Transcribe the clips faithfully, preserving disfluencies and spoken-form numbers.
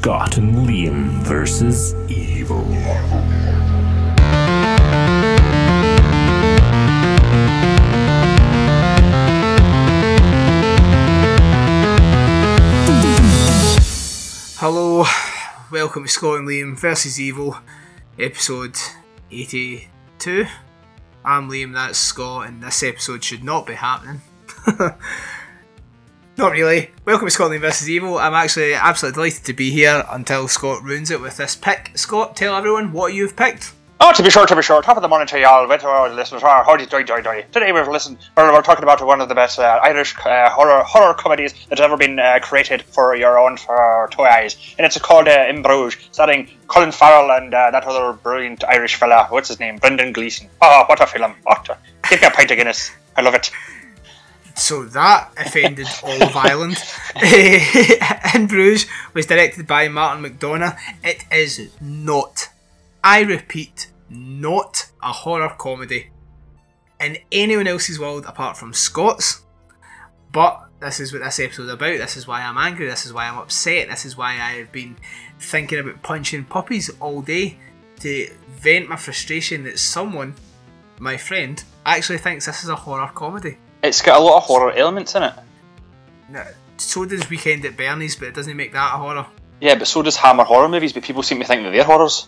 Scott and Liam versus Evil. Hello, welcome to Scott and Liam versus Evil, episode eighty-two. I'm Liam, that's Scott, and this episode should not be happening. Not really. Welcome to Scotland versus. Evil. I'm actually absolutely delighted to be here until Scott ruins it with this pick. Scott, tell everyone what you've picked. Oh, to be sure, to be sure. Top of the morning to y'all. Went to our listeners. Howdy, doy, doy, doy. Today we've listened, or we're talking about one of the best uh, Irish uh, horror horror comedies that's ever been uh, created for your own for two eyes. And it's called uh, In Bruges, starring Colin Farrell and uh, that other brilliant Irish fella. What's his name? Brendan Gleeson. Oh, what a film. What a... Give me a pint of Guinness. I love it. So that offended all of Ireland. In Bruges was directed by Martin McDonagh. It is not, I repeat, not a horror comedy in anyone else's world apart from Scott's. But this is what this episode is about. This is why I'm angry. This is why I'm upset. This is why I've been thinking about punching puppies all day, to vent my frustration that someone, my friend, actually thinks this is a horror comedy. It's got a lot of horror elements in it. No, so does Weekend at Bernie's, but it doesn't make that a horror. Yeah, but so does Hammer horror movies, but people seem to think that they're horrors.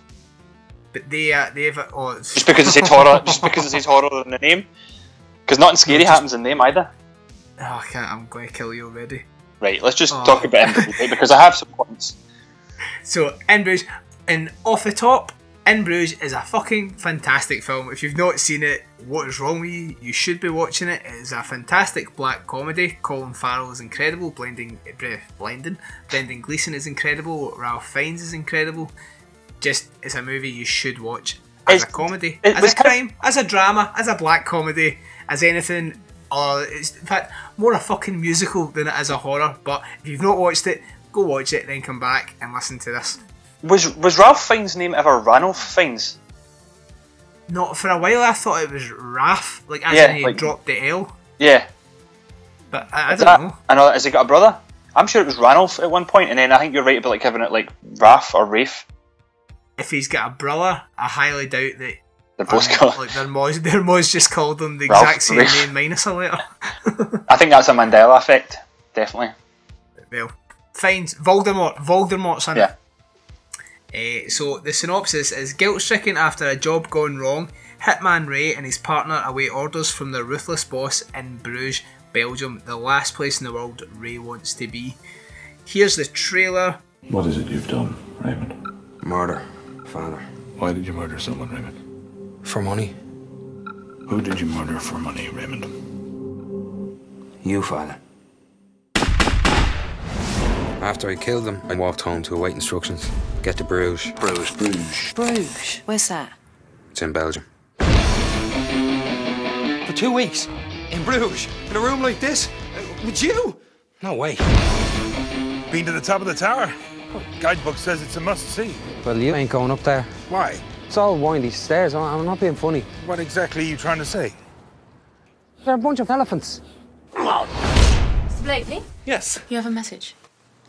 But they, uh, they've... Oh, just because it says horror, just because it says horror in the name. Because nothing scary just happens in them either. Oh, I can't, I'm going to kill you already. Right, let's just oh. talk about In Bruges, right, because I have some points. So, In Bruges, and off the top, In Bruges is a fucking fantastic film. If you've not seen it, what is wrong with you? You should be watching it. It is a fantastic black comedy. Colin Farrell is incredible. Blending, blending, Brendan Gleeson is incredible. Ralph Fiennes is incredible. Just, it's a movie you should watch as it's, a comedy, it as a crime, as a drama, as a black comedy, as anything. Or it's, in fact, more a fucking musical than it is a horror. But if you've not watched it, go watch it, then come back and listen to this. Was was Ralph Fiennes' name ever Ralph Fiennes? Not for a while. I thought it was Ralph, like as yeah, in he like, dropped the L. Yeah, but I, I don't that, know. I know. Has he got a brother? I'm sure it was Ranulph at one point, and then I think you're right about like having it like Ralph or Rafe. If he's got a brother, I highly doubt that. They're both um, called like their Moz. Their Moz just called them the Ralph, exact same Rafe. Name minus a letter. I think that's a Mandela effect, definitely. Well, Fiennes, Voldemort, Voldemort's in yeah. it. Uh, so the synopsis is: guilt-stricken after a job gone wrong, hitman Ray and his partner await orders from their ruthless boss in Bruges, Belgium, the last place in the world Ray wants to be. Here's the trailer. What is it you've done, Raymond? Murder, father. Why did you murder someone, Raymond? For money. Who did you murder for money, Raymond? You, father. After I killed them, I walked home to await instructions. Get to Bruges. Bruges. Bruges. Bruges. Where's that? It's in Belgium. For two weeks? In Bruges? In a room like this? Uh, with you? No way. Been to the top of the tower? Oh, guidebook says it's a must-see. Well, you ain't going up there. Why? It's all windy stairs. I'm not being funny. What exactly are you trying to say? They're a bunch of elephants. Mister Blakely? Yes? You have a message?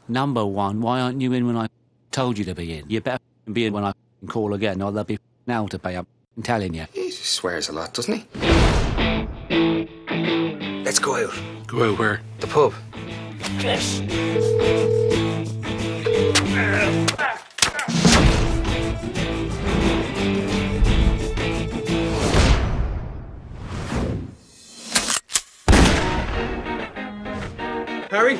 Number one, why aren't you in when I told you to be in? You better be in when I call again, or there'll be now to pay. I'm telling you. He swears a lot, doesn't he? Let's go out. Go out where? The pub. Yes. Harry?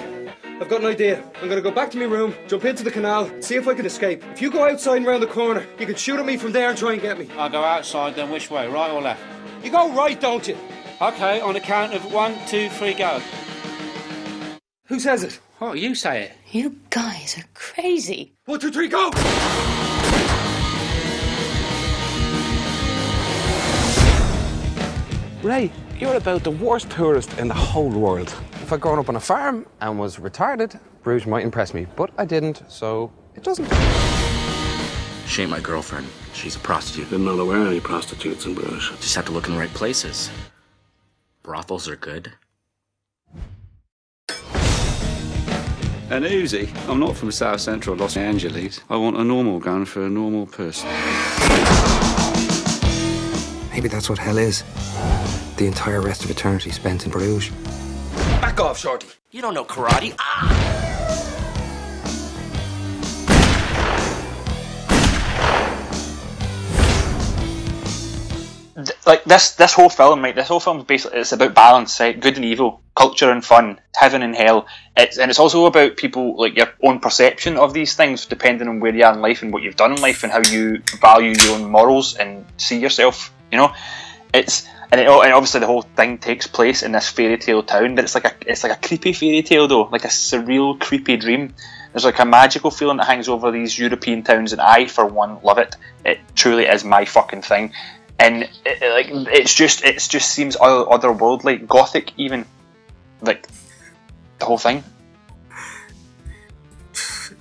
I've got an idea. I'm gonna go back to my room, jump into the canal, see if I can escape. If you go outside and round the corner, you can shoot at me from there and try and get me. I'll go outside, then which way, right or left? You go right, don't you? Okay, on the count of one, two, three, go. Who says it? Oh, you say it. You guys are crazy. One, two, three, go! Ray, you're about the worst tourist in the whole world. If I'd grown up on a farm and was retarded, Bruges might impress me, but I didn't, so it doesn't. She ain't my girlfriend. She's a prostitute. Didn't know there were any prostitutes in Bruges. Just have to look in the right places. Brothels are good. An Uzi? I'm not from South Central Los Angeles. I want a normal gun for a normal person. Maybe that's what hell is. The entire rest of eternity spent in Bruges. Back off, shorty. You don't know karate. Ah! Like this, this whole film, mate. This whole film is basically it's about balance, right? Good and evil, culture and fun, heaven and hell. It's and it's also about people like your own perception of these things, depending on where you are in life and what you've done in life and how you value your own morals and see yourself. You know, it's and, it, and obviously the whole thing takes place in this fairy tale town, but it's like a it's like a creepy fairy tale though, like a surreal, creepy dream. There's like a magical feeling that hangs over these European towns, and I, for one, love it. It truly is my fucking thing. And it, like it's just it just seems otherworldly, gothic even, like the whole thing.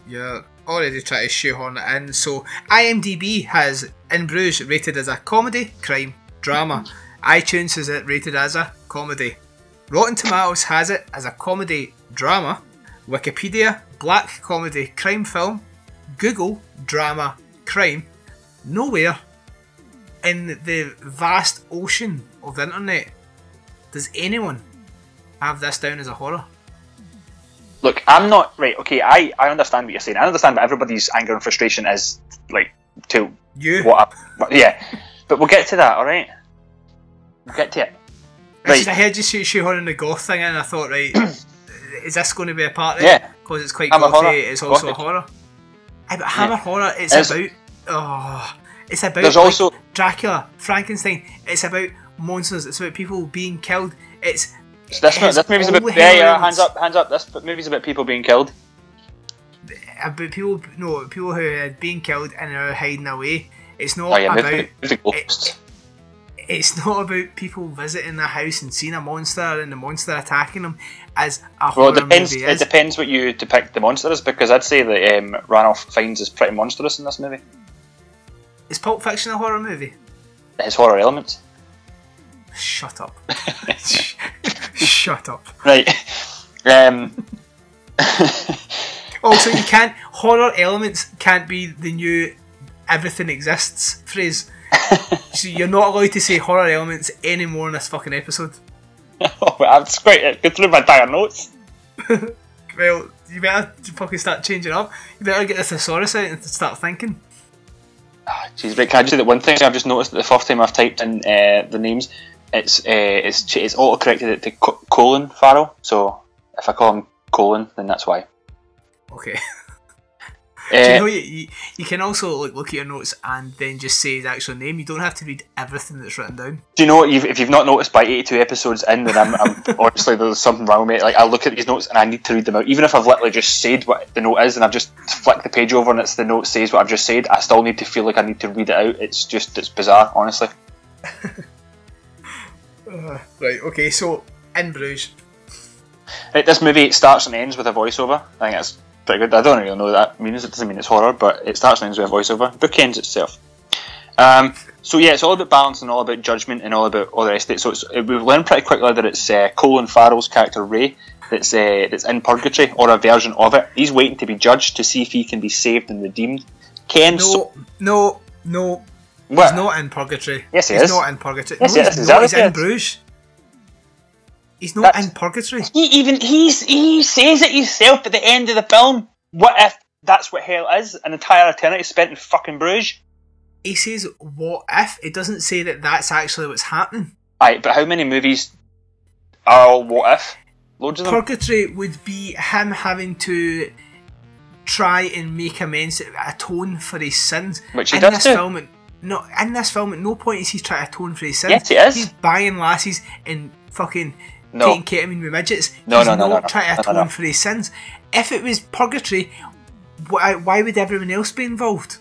Yeah, already try to shoehorn it in. So IMDb has In Bruges rated as a comedy, crime, drama. iTunes has it rated as a comedy. Rotten Tomatoes has it as a comedy, drama. Wikipedia, black comedy, crime film. Google, drama, crime. Nowhere in the vast ocean of the internet does anyone have this down as a horror? Look, I'm not right, okay, I, I understand what you're saying. I understand that everybody's anger and frustration is like to you what I, yeah. But we'll get to that, alright? We'll get to it. Right. I heard you shoehorning the goth thing and I thought, right, is this going to be a part of it? Yeah. Because it's quite gothy, it's also Gothic. A horror. Aye, but Hammer yeah. horror it's, it's about oh It's about There's like, also Dracula, Frankenstein. It's about monsters. It's about people being killed. It's so this, this movie's about yeah, yeah, hands up, hands up. This movie's about people being killed. About people, no, people who are being killed and are hiding away. It's not oh, yeah, about. Movie, movie it, it's not about people visiting a house and seeing a monster and the monster attacking them. As a well, it depends. Movie it is. depends what you depict the monster as, because I'd say that um, Ralph Fiennes is pretty monstrous in this movie. Is Pulp Fiction a horror movie? It has horror elements. Shut up. Shut up. Right. Um. Also, you can't... Horror elements can't be the new everything exists phrase. So you're not allowed to say horror elements anymore in this fucking episode. Oh, that's great. It's good through my dire notes. Well, you better fucking start changing up. You better get the thesaurus out and start thinking. Jeez, Rick, can I just say that one thing I've just noticed that the first time I've typed in uh, the names, it's uh, it's it's auto-corrected it to Co- Colin Farrell, so if I call him Colin, then that's why. Okay. Uh, Do you know, you, you, you can also like, look at your notes and then just say his actual name. You don't have to read everything that's written down. Do you know what, you've, if you've not noticed by eighty-two episodes in, then I'm, I'm honestly, there's something wrong with me. Like, I look at these notes and I need to read them out. Even if I've literally just said what the note is and I've just flicked the page over and it's the note says what I've just said, I still need to feel like I need to read it out. It's just, it's bizarre, honestly. uh, right, okay, so, In Bruges. Right, this movie starts and ends with a voiceover. I think that's... pretty good. I don't really know what that means. It doesn't mean it's horror, but it starts and ends with a voiceover. Bookends itself. Um, so yeah, it's all about balance and all about judgment and all about all the rest of it. So it's, it, we've learned pretty quickly that it's uh, Colin Farrell's character Ray that's uh, that's in purgatory or a version of it. He's waiting to be judged to see if he can be saved and redeemed. Ken, no, so- no, no. What? He's not in purgatory. Yes, he he's is. He's not in purgatory. Yes, no, he he's is. Not. He's in Bruges. He's not that's, in purgatory. He even he's, he says it himself at the end of the film. What if that's what hell is? An entire eternity spent in fucking Bruges? He says, what if? It doesn't say that that's actually what's happening. Right, but how many movies are all what if? Loads of them. Purgatory would be him having to try and make amends, atone for his sins. Which he in does this do. Film, it, no, in this film, at no point is he trying to atone for his sins. Yes, he is. He's buying lasses and fucking... No. Taking ketamine with midgets. No, he's no, no, not no, trying to atone no, no. for his sins. If it was purgatory, why, why would everyone else be involved?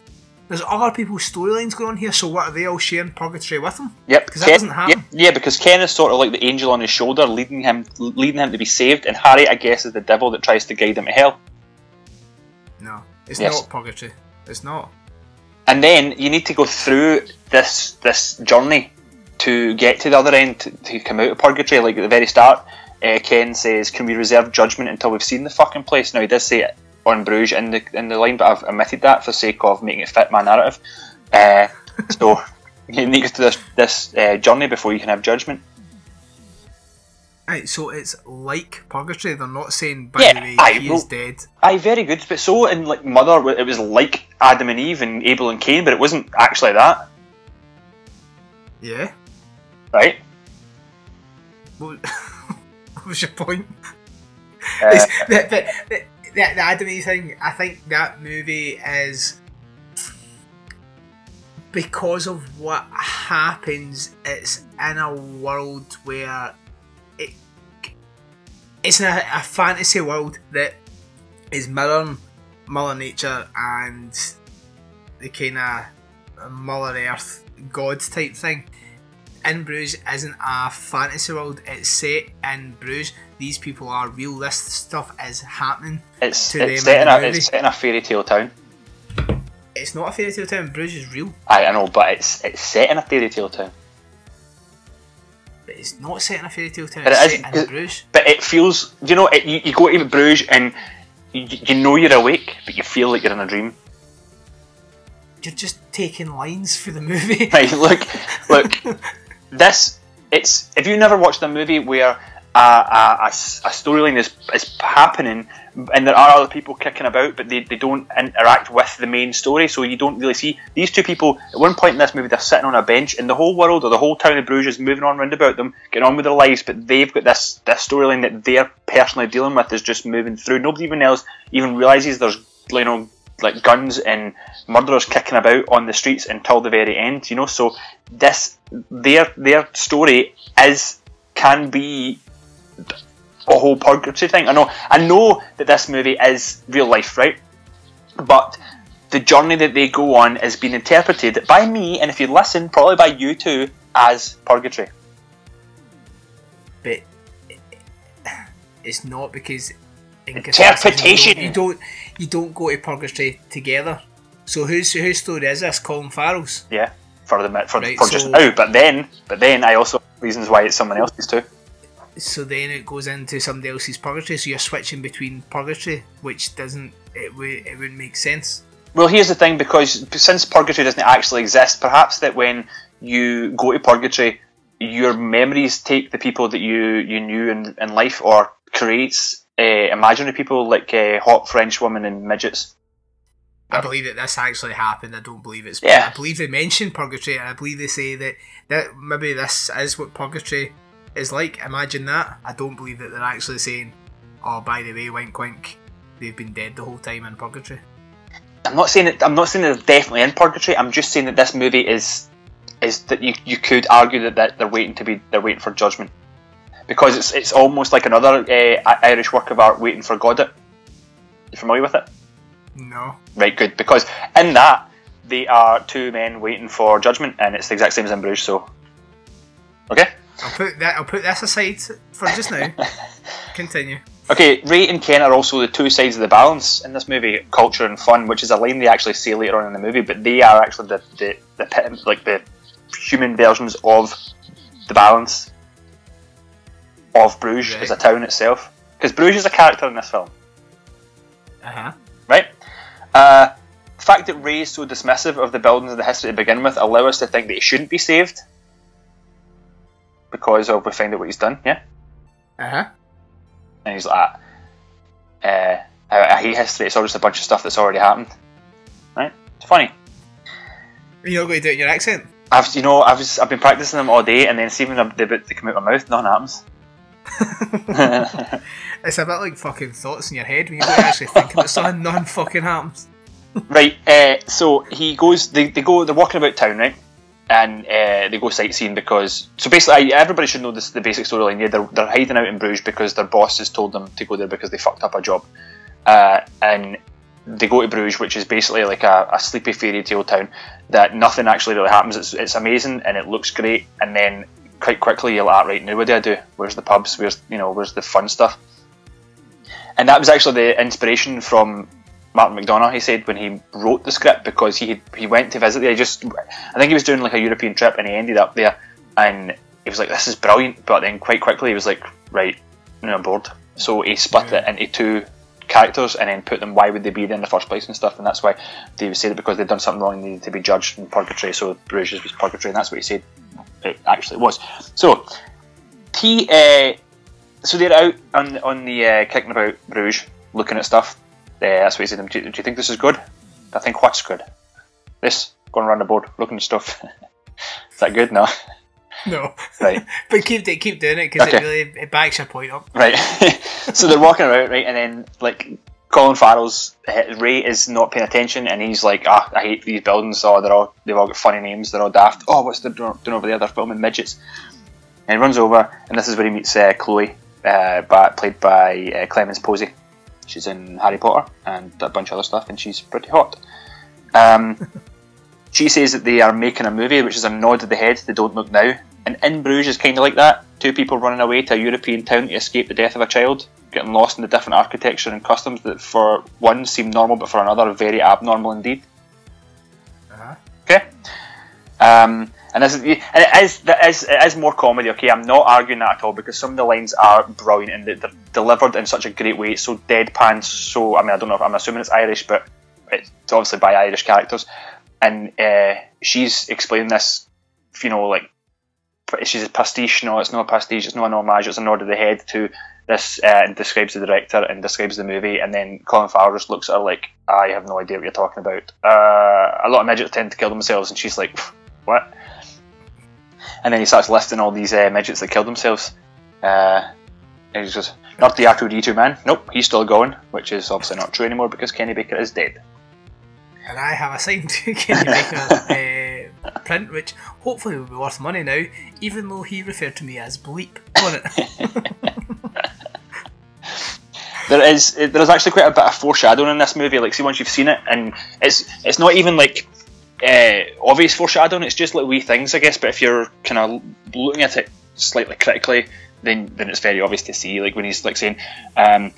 There's other people's storylines going on here, so what are they all sharing purgatory with him? Yep, because that doesn't happen. Yep. Yeah, because Ken is sort of like the angel on his shoulder, leading him, leading him to be saved, and Harry, I guess, is the devil that tries to guide him to hell. No, it's yes. not purgatory. It's not. And then you need to go through this this journey to get to the other end, to, to come out of purgatory, like at the very start, uh, Ken says, can we reserve judgment until we've seen the fucking place? Now, he does say it on Bruges in the in the line, but I've omitted that for sake of making it fit my narrative. Uh, so you need to do this, this uh, journey before you can have judgment. Right, so it's like Purgatory. They're not saying, by yeah, the way, aye, he well, is dead. Aye, very good. But so in like Mother, it was like Adam and Eve and Abel and Cain, but it wasn't actually that. Yeah. Right. Well, what was your point? Uh, the, the, the, the Adam and Eve thing, I think that movie is... Because of what happens, it's in a world where... It's a, a fantasy world that is mirroring Mother Nature and the kind of Mother Earth gods type thing. In Bruges isn't a fantasy world, it's set in Bruges. These people are real, this stuff is happening it's, to it's them. In a, the it's set in a fairy tale town. It's not a fairy tale town, Bruges is real. I, I know, but it's it's set in a fairy tale town. But it's not set in a fairy tale town, but it's it set is, in Bruges. But it feels, you know, it, you, you go to Bruges and you, you know you're awake, but you feel like you're in a dream. You're just taking lines for the movie. Right, look, look, this, it's, if you never watched a movie where a, a, a, a storyline is, is happening and there are other people kicking about, but they, they don't interact with the main story, so you don't really see these two people. At one point in this movie, they're sitting on a bench and the whole world or the whole town of Bruges is moving on round about them, getting on with their lives, but they've got this, this storyline that they're personally dealing with is just moving through. Nobody even else even realises there's, you know, like guns and murderers kicking about on the streets until the very end, you know. So this, their their story is, can be a whole purgatory thing. I know I know that this movie is real life, right? But the journey that they go on is being interpreted by me, and if you listen, probably by you too, as purgatory. But it's not, because in interpretation. You don't, you don't you don't go to purgatory together. So whose whose story is this? Colin Farrell's. Yeah, for the for, right, for so, just now. But then but then I also have reasons why it's someone else's too. So then it goes into somebody else's purgatory, so you're switching between purgatory, which doesn't, it, w- it wouldn't make sense. Well, here's the thing, because since purgatory doesn't actually exist, perhaps that when you go to purgatory, your memories take the people that you, you knew in, in life, or creates uh, imaginary people like uh, hot French women and midgets. I believe that this actually happened. I don't believe it's... Yeah. I believe they mention purgatory, and I believe they say that, that maybe this is what purgatory... It's like, imagine that. I don't believe that they're actually saying, oh, by the way, wink wink, they've been dead the whole time in purgatory. I'm not saying that, I'm not saying that they're definitely in purgatory. I'm just saying that this movie is is that you you could argue that, that they're waiting to be they're waiting for judgment, because it's it's almost like another uh, Irish work of art, Waiting for Godot. You familiar with it? No. Right, good, because in that they are two men waiting for judgment, and it's the exact same as in Bruges. So, okay. I'll put that. I'll put this aside for just now. Continue. Okay, Ray and Ken are also the two sides of the balance in this movie, culture and fun, which is a line they actually say later on in the movie. But they are actually the the, the like the human versions of the balance of Bruges, right, as a town itself, because Bruges is a character in this film. Uh-huh. Right? Uh, the fact that Ray is so dismissive of the buildings and the history to begin with allow us to think that he shouldn't be saved, because of, we find out what he's done, yeah? Uh-huh. And he's like, uh, I, I hate history, it's all just a bunch of stuff that's already happened. Right? It's funny. You're not going to do it in your accent? I've, you know, I've I've been practicing them all day, and then see when they're about to come out of my mouth, nothing happens. It's a bit like fucking thoughts in your head, when you don't actually think about something, nothing fucking happens. Right, uh, so he goes, they, they go, they're walking about town, right? And uh, they go sightseeing because... So basically, everybody should know this, the basic storyline. Yeah, they're, they're hiding out in Bruges because their boss has told them to go there because they fucked up a job. Uh, and they go to Bruges, which is basically like a, a sleepy fairy tale town that nothing actually really happens. It's, it's amazing and it looks great. And then quite quickly you're like, right, now what do I do? Where's the pubs? Where's, you know, where's the fun stuff? And that was actually the inspiration from... Martin McDonagh, he said, when he wrote the script, because he had, he went to visit there. He just, I think he was doing like a European trip, and he ended up there, and he was like, "This is brilliant." But then quite quickly, he was like, "Right, you know, on board. So he split yeah. it into two characters and then put them, why would they be there in the first place and stuff, and that's why they would say that because they'd done something wrong and they needed to be judged in purgatory, so Bruges was purgatory, and that's what he said it actually was. So he, uh, so they're out on, on the uh, kicking about Bruges, looking at stuff. Uh, that's what he said to them. Do you, do you think this is good? I think what's good? This, going around the board, looking at stuff. Is that good? No. No. Right. But keep keep doing it because okay. it really it backs your point up. Right. So they're walking around, right, and then like Colin Farrell's Ray is not paying attention, and he's like, "Ah, I hate these buildings. Oh, they're all they've all got funny names. They're all daft. Oh, what's they're doing over there? They're filming midgets." And he runs over, and this is where he meets uh, Chloe, uh, by, played by uh, Clémence Poésy. She's in Harry Potter and a bunch of other stuff, and she's pretty hot. Um, she says that they are making a movie, which is a nod to the head. They don't look now. And In Bruges is kind of like that. Two people running away to a European town to escape the death of a child, getting lost in the different architecture and customs that for one seem normal, but for another very abnormal indeed. Uh-huh. Okay. Um, and this is, and it is, it is, it is more comedy, okay? I'm not arguing that at all, because some of the lines are brilliant and they're delivered in such a great way. It's so deadpan, so, I mean, I don't know, if I'm assuming it's Irish, but it's obviously by Irish characters. And uh, she's explaining this, you know, like, she's a pastiche. No, it's not a pastiche, it's not an homage, it's a nod of the head to this, uh, and describes the director and describes the movie, and then Colin Farrell just looks at her like, I have no idea what you're talking about. Uh, a lot of midgets tend to kill themselves, and she's like, what? And then he starts listing all these uh, midgets that killed themselves. Uh, and he goes, not the R two D two man, nope, he's still going, which is obviously not true anymore because Kenny Baker is dead. And I have assigned to Kenny Baker's uh, print, which hopefully will be worth money now, even though he referred to me as bleep on it. There is there is actually quite a bit of foreshadowing in this movie. Like, see, once you've seen it, and it's it's not even like uh, obvious foreshadowing. It's just like wee things, I guess. But if you're kind of looking at it slightly critically, then then it's very obvious to see. Like when he's like saying, um,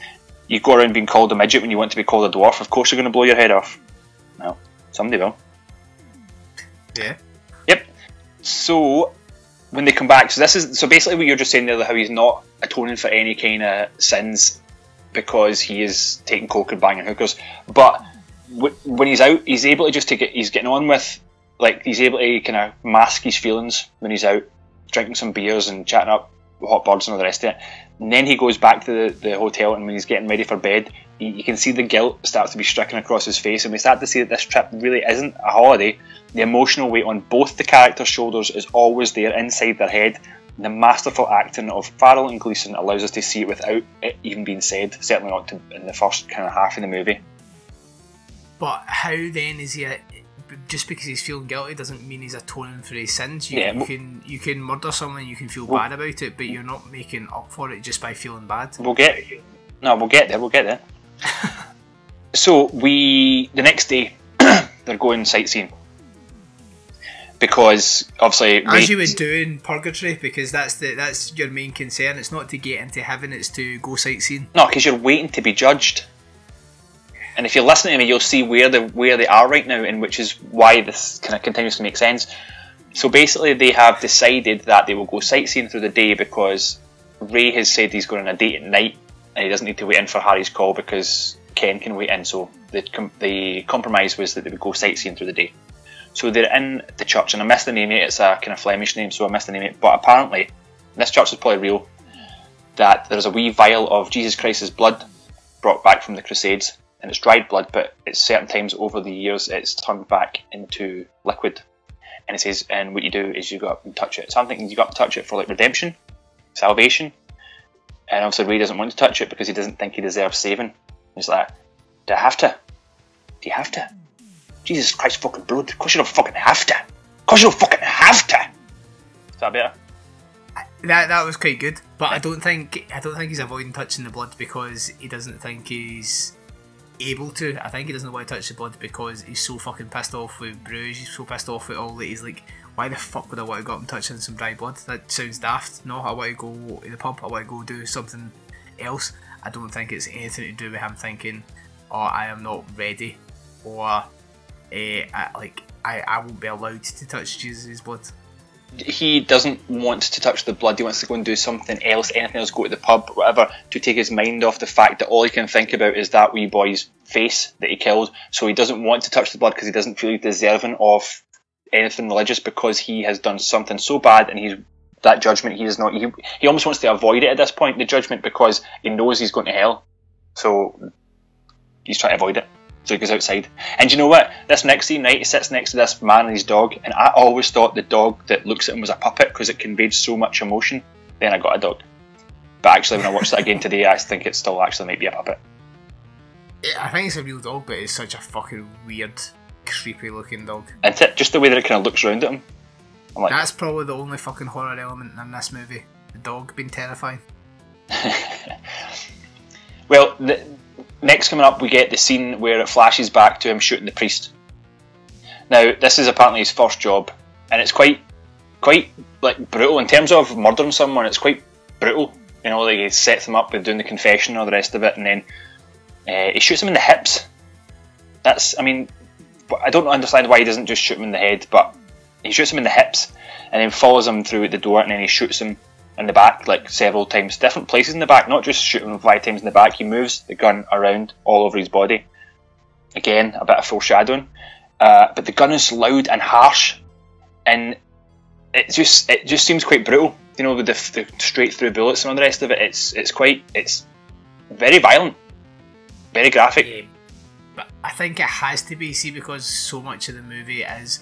"You go around being called a midget when you want to be called a dwarf. Of course, you're going to blow your head off." No, somebody will. Yeah. Yep. So when they come back, so this is so basically what you're just saying there, how he's not atoning for any kind of sins because he is taking coke and banging hookers. But w- when he's out, he's able to just take it. He's getting on with, like, he's able to kind of mask his feelings when he's out drinking some beers and chatting up hot birds and all the rest of it. And then he goes back to the, the hotel, and when he's getting ready for bed, you, you can see the guilt starts to be stricken across his face, and we start to see that this trip really isn't a holiday. The emotional weight on both the characters' shoulders is always there inside their head. The masterful acting of Farrell and Gleeson allows us to see it without it even being said, certainly not to, in the first kind of half of the movie. But how then is he, a, just because he's feeling guilty doesn't mean he's atoning for his sins. You, yeah, you well, can you can murder someone, you can feel well, bad about it, but you're not making up for it just by feeling bad. We'll get, no, we'll get there, we'll get there. So we, the next day, they're going sightseeing. Because obviously, as you would do in purgatory, because that's the that's your main concern. It's not to get into heaven; it's to go sightseeing. No, because you're waiting to be judged. And if you're listening to me, you'll see where the where they are right now, and which is why this kind of continues to make sense. So basically, they have decided that they will go sightseeing through the day because Ray has said he's going on a date at night, and he doesn't need to wait in for Harry's call because Ken can wait in. So the the compromise was that they would go sightseeing through the day. So they're in the church, and I missed the name, it's a kind of Flemish name, so I missed the name, but apparently, this church is probably real, that there's a wee vial of Jesus Christ's blood brought back from the Crusades, and it's dried blood, but at certain times over the years, it's turned back into liquid. And it says, and what you do is you go up and touch it. So I'm thinking you go up and touch it for like redemption, salvation, and obviously Ray doesn't want to touch it because he doesn't think he deserves saving. He's like, do I have to? Do you have to? Jesus Christ fucking blood, of course you don't fucking have to. Of course you don't fucking have to. Is that better? That that was quite good, but yeah. I don't think I don't think he's avoiding touching the blood because he doesn't think he's able to. I think he doesn't want to touch the blood because he's so fucking pissed off with Bruges, he's so pissed off with all that he's like, why the fuck would I want to go up and touch in some dry blood? That sounds daft. No, I want to go to the pub, I want to go do something else. I don't think it's anything to do with him thinking, oh, I am not ready, or Uh, I, like I, I won't be allowed to touch Jesus' blood. he doesn't want to touch the blood. He wants to go and do something else, anything else, go to the pub, whatever, to take his mind off the fact that all he can think about is that wee boy's face that he killed. So he doesn't want to touch the blood because he doesn't feel deserving of anything religious, because he has done something so bad, and he's that judgment, he is not, he, he almost wants to avoid it at this point, the judgment, because he knows he's going to hell. So he's trying to avoid it. So he goes outside. And you know what? This next scene, right, he sits next to this man and his dog, and I always thought the dog that looks at him was a puppet because it conveyed so much emotion. Then I got a dog. But actually, when I watched that again today, I think it still actually might be a puppet. I think it's a real dog, but it's such a fucking weird, creepy-looking dog. And t- just the way that it kind of looks around at him. I'm like, that's probably the only fucking horror element in this movie. The dog being terrifying. Well, the... next coming up, we get the scene where it flashes back to him shooting the priest. Now, this is apparently his first job, and it's quite, quite like brutal in terms of murdering someone. It's quite brutal, you know. Like, he sets them up with doing the confession or the rest of it, and then uh, he shoots him in the hips. That's, I mean, I don't understand why he doesn't just shoot him in the head, but he shoots him in the hips, and then follows him through at the door, and then he shoots him in the back, like several times, different places in the back, not just shooting him five times in the back. He moves the gun around all over his body. Again, a bit of foreshadowing, uh, but the gun is loud and harsh, and it just it just seems quite brutal, you know, with the, the straight through bullets and all the rest of it. It's it's quite it's very violent, very graphic. Yeah, but I think it has to be, see, because so much of the movie is,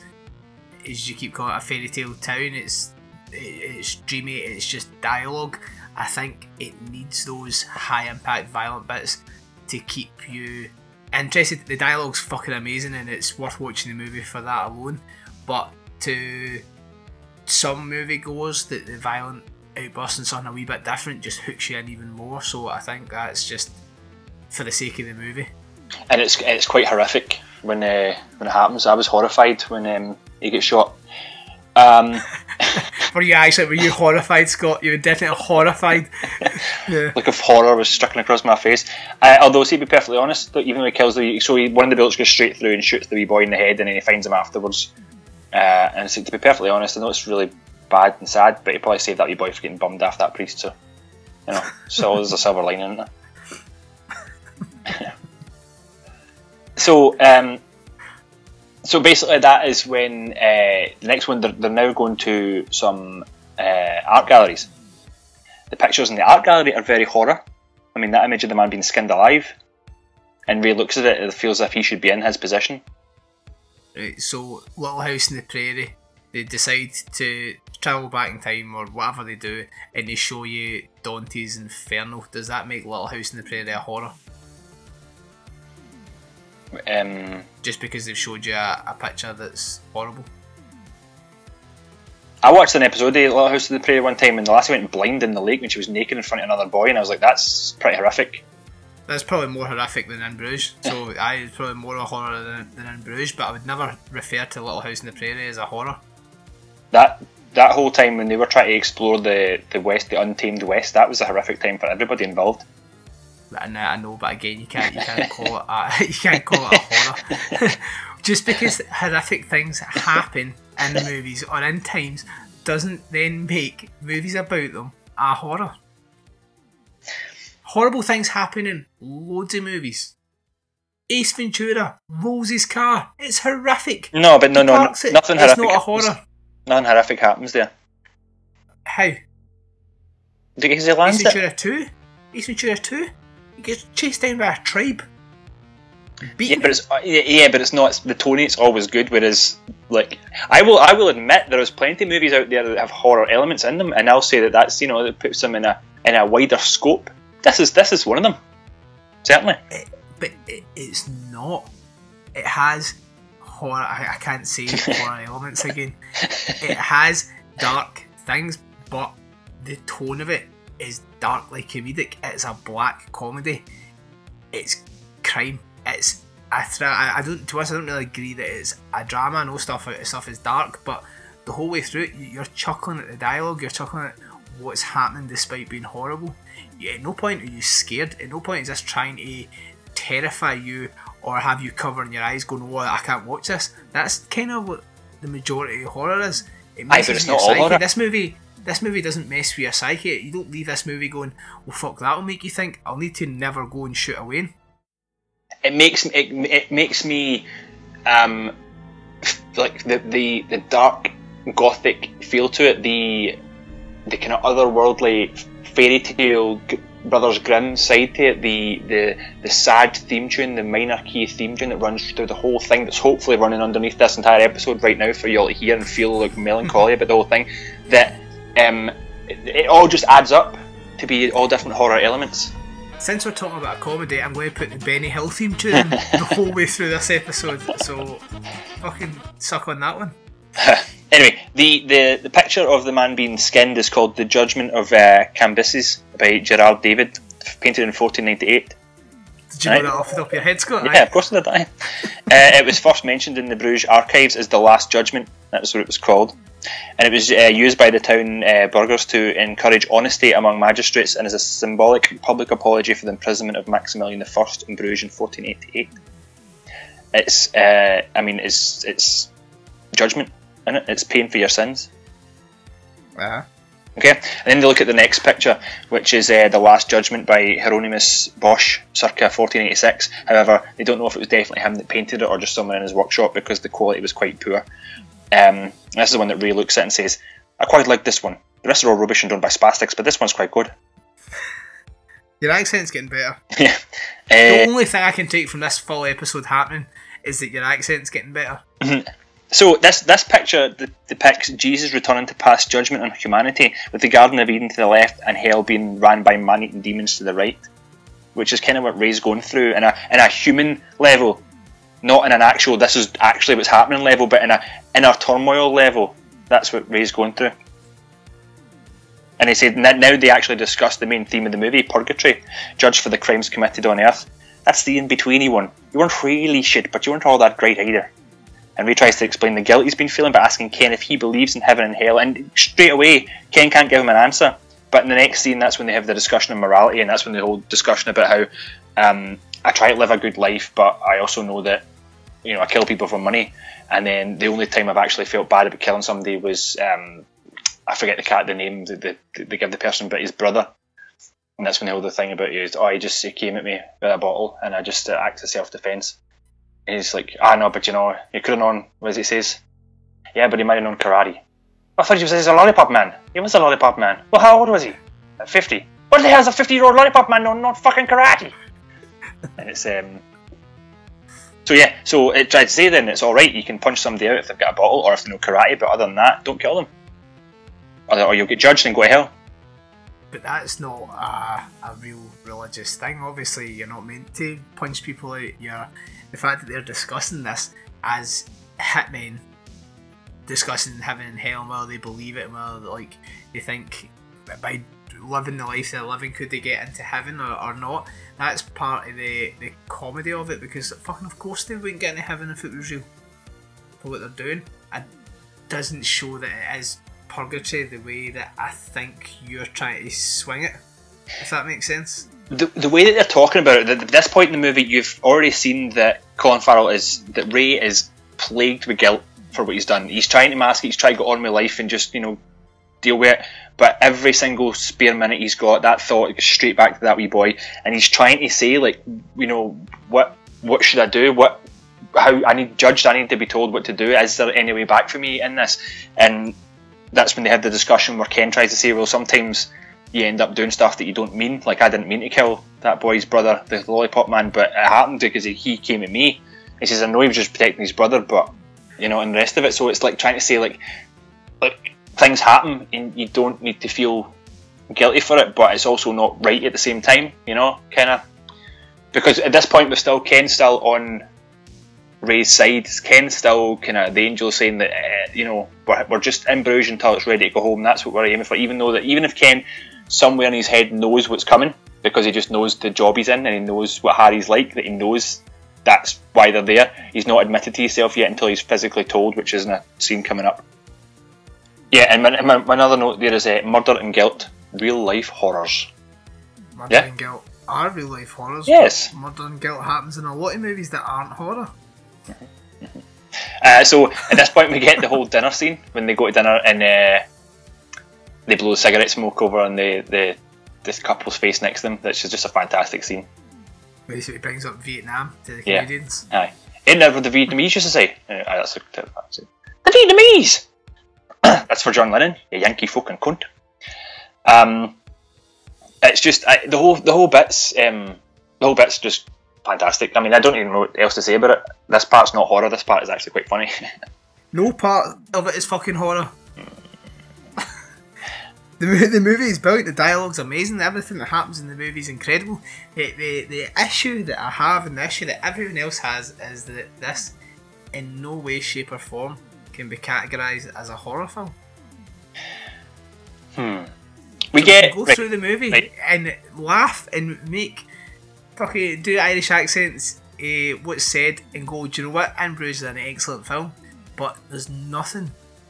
as you keep calling it, a fairy tale town. It's It's dreamy, it's just dialogue. I think it needs those high impact violent bits to keep you interested. The dialogue's fucking amazing, and it's worth watching the movie for that alone. But to some moviegoers, that the violent outbursts and something a wee bit different just hooks you in even more. So I think that's just for the sake of the movie. And it's it's quite horrific when uh, when it happens. I was horrified when um, he gets shot. Um, were you actually? Were you horrified, Scott? You were definitely horrified. Yeah. Look, if horror was stricken across my face. Uh, although, to be perfectly honest, even when he kills the so he, one of the bullets goes straight through and shoots the wee boy in the head, and then he finds him afterwards. Uh, and so, to be perfectly honest, I know it's really bad and sad, but he probably saved that wee boy for getting bummed after that priest. So, you know, so there's a silver lining, isn't there? so. Um, So basically, that is when uh, the next one, they're, they're now going to some uh, art galleries. The pictures in the art gallery are very horror. I mean, that image of the man being skinned alive, and Ray looks at it and feels as if he should be in his possession. Right, so Little House on the Prairie, they decide to travel back in time or whatever they do, and they show you Dante's Inferno. Does that make Little House on the Prairie a horror? Um, just because they've showed you a, a picture that's horrible. I watched an episode of Little House on the Prairie one time, and the lassie went blind in the lake when she was naked in front of another boy, and I was like, that's pretty horrific. That's probably more horrific than In Bruges, so I, it's probably more a horror than, than In Bruges, but I would never refer to Little House on the Prairie as a horror. That that whole time when they were trying to explore the, the West, the untamed West, that was a horrific time for everybody involved. And I know, but again, you can't you can't call it a, you can't call it a horror. Just because horrific things happen in movies or in times doesn't then make movies about them a horror. Horrible things happen in loads of movies. Ace Ventura rolls his car. It's horrific. No, but no, no, no nothing it's horrific. It's not a horror. Happens. Nothing horrific happens there. How? Because he lands Ace Ventura two. Ace Ventura two. He gets chased down by a tribe. Beaten. Yeah, but it's yeah, but it's not it's, the Tony. It's always good. Whereas, like, I will, I will admit there is plenty of movies out there that have horror elements in them, and I'll say that that's, you know, that puts them in a in a wider scope. This is this is one of them, certainly. It, but it, it's not. It has horror. I, I can't say horror elements again. It has dark things, but the tone of it is darkly comedic. It's a black comedy. It's crime. It's a thr- I, I don't. To us, I don't really agree that it's a drama. I know stuff stuff is dark, but the whole way through it, you're chuckling at the dialogue. You're chuckling at what's happening, despite being horrible. You, at no point are you scared. At no point is this trying to terrify you or have you covering your eyes, going, "Oh, I can't watch this." That's kind of what the majority of horror is. It messes I, it's with not your all psyche. Horror. This movie, this movie doesn't mess with your psyche. You don't leave this movie going, "Well, fuck, that'll make you think I'll need to never go and shoot a Wayne." It makes it it makes me um like the the, the dark gothic feel to it, the the kind of otherworldly fairy tale Brothers Grimm side to it, the, the the sad theme tune, the minor key theme tune that runs through the whole thing, that's hopefully running underneath this entire episode right now for you all to hear and feel like melancholy about the whole thing, that um, it, it all just adds up to be all different horror elements. Since we're talking about a comedy, I'm going to put the Benny Hill theme tune in the whole way through this episode, so fucking suck on that one. Anyway, the, the, the picture of the man being skinned is called The Judgment of uh, Cambyses by Gerard David, painted in fourteen ninety-eight. Did you know right? that off the top of your head, Scott? Yeah, right? Of course I did. uh, It was first mentioned in the Bruges archives as The Last Judgment, that's what it was called. And it was uh, used by the town uh, burghers to encourage honesty among magistrates and as a symbolic public apology for the imprisonment of Maximilian the First in Bruges in fourteen eighty-eight. It's, uh, I mean, it's it's judgment, isn't it? It's paying for your sins. Uh-huh. Okay, and then they look at the next picture, which is uh, The Last Judgment by Hieronymus Bosch, circa fourteen eighty-six. However, they don't know if it was definitely him that painted it or just someone in his workshop because the quality was quite poor. Um, this is the one that Ray looks at and says, "I quite like this one. The rest are all rubbish and done by spastics, but this one's quite good." Your accent's getting better. Yeah. Uh, the only thing I can take from this full episode happening is that your accent's getting better. So this this picture depicts Jesus returning to pass judgment on humanity, with the Garden of Eden to the left and hell being ran by man-eating demons to the right, which is kind of what Ray's going through in a in a human level. Not in an actual, this is actually what's happening level, but in a inner turmoil level. That's what Ray's going through. And he said, now they actually discuss the main theme of the movie, purgatory, judged for the crimes committed on earth. That's the in-betweeny one. You weren't really shit, but you weren't all that great either. And Ray tries to explain the guilt he's been feeling by asking Ken if he believes in heaven and hell. And straight away, Ken can't give him an answer. But in the next scene, that's when they have the discussion of morality, and that's when the whole discussion about how um, I try to live a good life, but I also know that, you know, I kill people for money. And then the only time I've actually felt bad about killing somebody was, um, I forget the cat, the name that they give the person, but his brother. And that's when the whole thing about is, oh, he just he came at me with a bottle, and I just uh, acted as self-defence. And he's like, ah, no, but you know, you could have known, what does he says? Yeah, but he might have known karate. I thought he was a lollipop man. He was a lollipop man. Well, how old was he? fifty. What the hell is a fifty-year-old lollipop man known not fucking karate? And it's, um... So yeah, so it tried to say then it's alright, you can punch somebody out if they've got a bottle or if they know karate, but other than that, don't kill them. Or, or you'll get judged and go to hell. But that's not a, a real religious thing, obviously. You're not meant to punch people out. You're, the fact that they're discussing this as hitmen, discussing heaven and hell, whether they believe it, whether like, they think by living the life they're living, could they get into heaven or, or not? That's part of the, the comedy of it, because fucking of course they wouldn't get into heaven if it was real for what they're doing. It doesn't show that it is purgatory the way that I think you're trying to swing it, if that makes sense. The the way that they're talking about it, at this point in the movie, you've already seen that Colin Farrell is, that Ray is plagued with guilt for what he's done. He's trying to mask it, he's trying to get on with life and just, you know, deal with it. But every single spare minute he's got, that thought goes straight back to that wee boy, and he's trying to say, like, you know, what what should I do? What how I need judged, I need to be told what to do. Is there any way back for me in this? And that's when they had the discussion where Ken tries to say, well, sometimes you end up doing stuff that you don't mean. Like, I didn't mean to kill that boy's brother, the lollipop man, but it happened because he came at me. He says, I know he was just protecting his brother, but, you know, and the rest of it. So it's like trying to say, like, like things happen and you don't need to feel guilty for it, but it's also not right at the same time, you know, kind of, because at this point we're still Ken's still on Ray's side. Ken's still kind of the angel saying that uh, you know, we're, we're just in Bruges until it's ready to go home. That's what we're aiming for, even though that even if Ken somewhere in his head knows what's coming, because he just knows the job he's in and he knows what Harry's like, that he knows that's why they're there. He's not admitted to himself yet until he's physically told, which is in a scene coming up. Yeah, and my, my, my another note there is uh, murder and guilt, real life horrors. Murder yeah? and guilt are real life horrors. Yes. Murder and guilt happens in a lot of movies that aren't horror. Mm-hmm. Mm-hmm. Uh, so at this point we get the whole dinner scene when they go to dinner and uh, they blow the cigarette smoke over on the, the this couple's face next to them. That's just a fantastic scene. Basically brings up Vietnam to the Canadians. Yeah. Aye. In there with the Vietnamese used to say. Uh, that's a, that's a, the Vietnamese! That's for John Lennon, you Yankee fucking cunt. Um, it's just I, the whole the whole bit's um, the whole bit's just fantastic. I mean, I don't even know what else to say about it. This part's not horror. This part is actually quite funny. No part of it is fucking horror. Mm. the the movie is brilliant. The dialogue's amazing. Everything that happens in the movie is incredible. The, the the issue that I have and the issue that everyone else has is that this, in no way, shape, or form, can be categorised as a horror film. Hmm. We so get go right, through the movie right. and laugh and make fucking do Irish accents, uh, what's said, and go, do you know what? In Bruges is an excellent film, but there's nothing,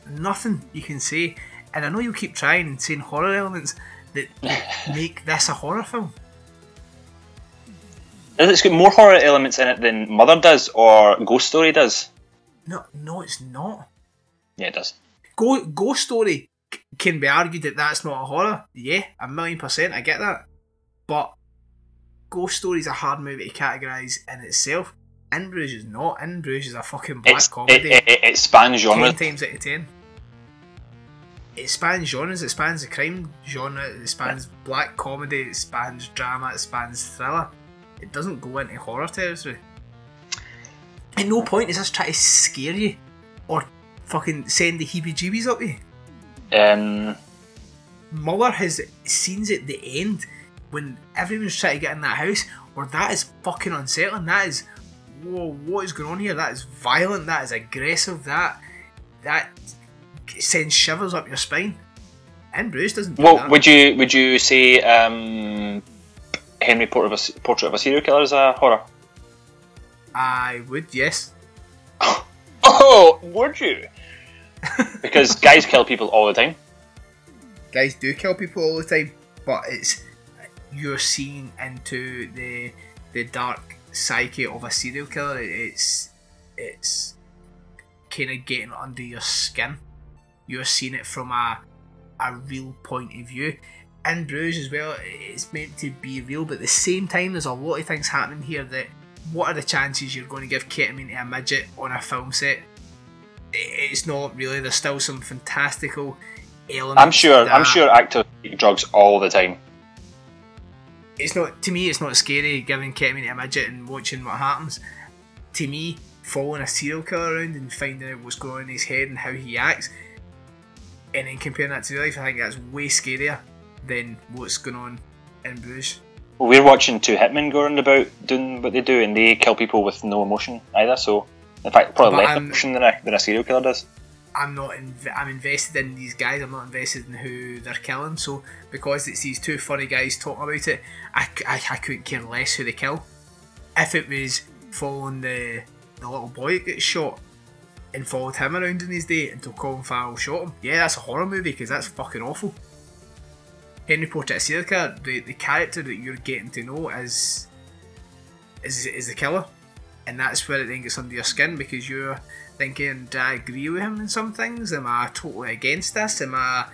nothing you can say. And I know you'll keep trying and saying horror elements that make this a horror film. It's got more horror elements in it than Mother does or Ghost Story does. No, no, it's not. Yeah, it does. Go, Ghost Story. Can be argued that that's not a horror. Yeah, a million percent, I get that. But Ghost Story's a hard movie to categorise in itself. In Bruges is not. In Bruges is a fucking black it's, comedy. It, it, it spans genres. Ten times out of ten. It spans genres. It spans the crime genre. It spans yeah. black comedy. It spans drama. It spans thriller. It doesn't go into horror territory. At no point is this trying to scare you or fucking send the heebie-jeebies up you. Um, Muller has scenes at the end when everyone's trying to get in that house where that is fucking unsettling. That is, whoa, what is going on here? That is violent, that is aggressive, that that sends shivers up your spine. And Bruce doesn't do well, that. Would you would you say um, Henry Portrait of, a, Portrait of a Serial Killer is a horror? I would, yes. Oh, would you? Because guys kill people all the time. Guys do kill people all the time, but it's you're seeing into the the dark psyche of a serial killer. It's it's kind of getting under your skin. You're seeing it from a a real point of view. In Bruges as well, it's meant to be real, but at the same time, there's a lot of things happening here that what are the chances you're going to give ketamine to a midget on a film set? It's not really. There's still some fantastical elements. I'm sure. I'm sure actors take drugs all the time. It's not to me. It's not scary giving ketamine to a midget and watching what happens. To me, following a serial killer around and finding out what's going on in his head and how he acts, and then comparing that to real life, I think that's way scarier than what's going on in Bruges. Well, we're watching two hitmen go around about doing what they do, and they kill people with no emotion either. So. In fact, probably less emotion than a, than a serial killer does. I'm not. Inv- I'm invested in these guys. I'm not invested in who they're killing. So because it's these two funny guys talking about it, I, I, I couldn't care less who they kill. If it was following the the little boy that gets shot and followed him around in his day until Colin Farrell shot him, yeah, that's a horror movie because that's fucking awful. Henry Portrait of a Serial Killer, the, the character that you're getting to know is is is the killer. And that's where it then gets under your skin because you're thinking, do I agree with him in some things? Am I totally against this? Am I,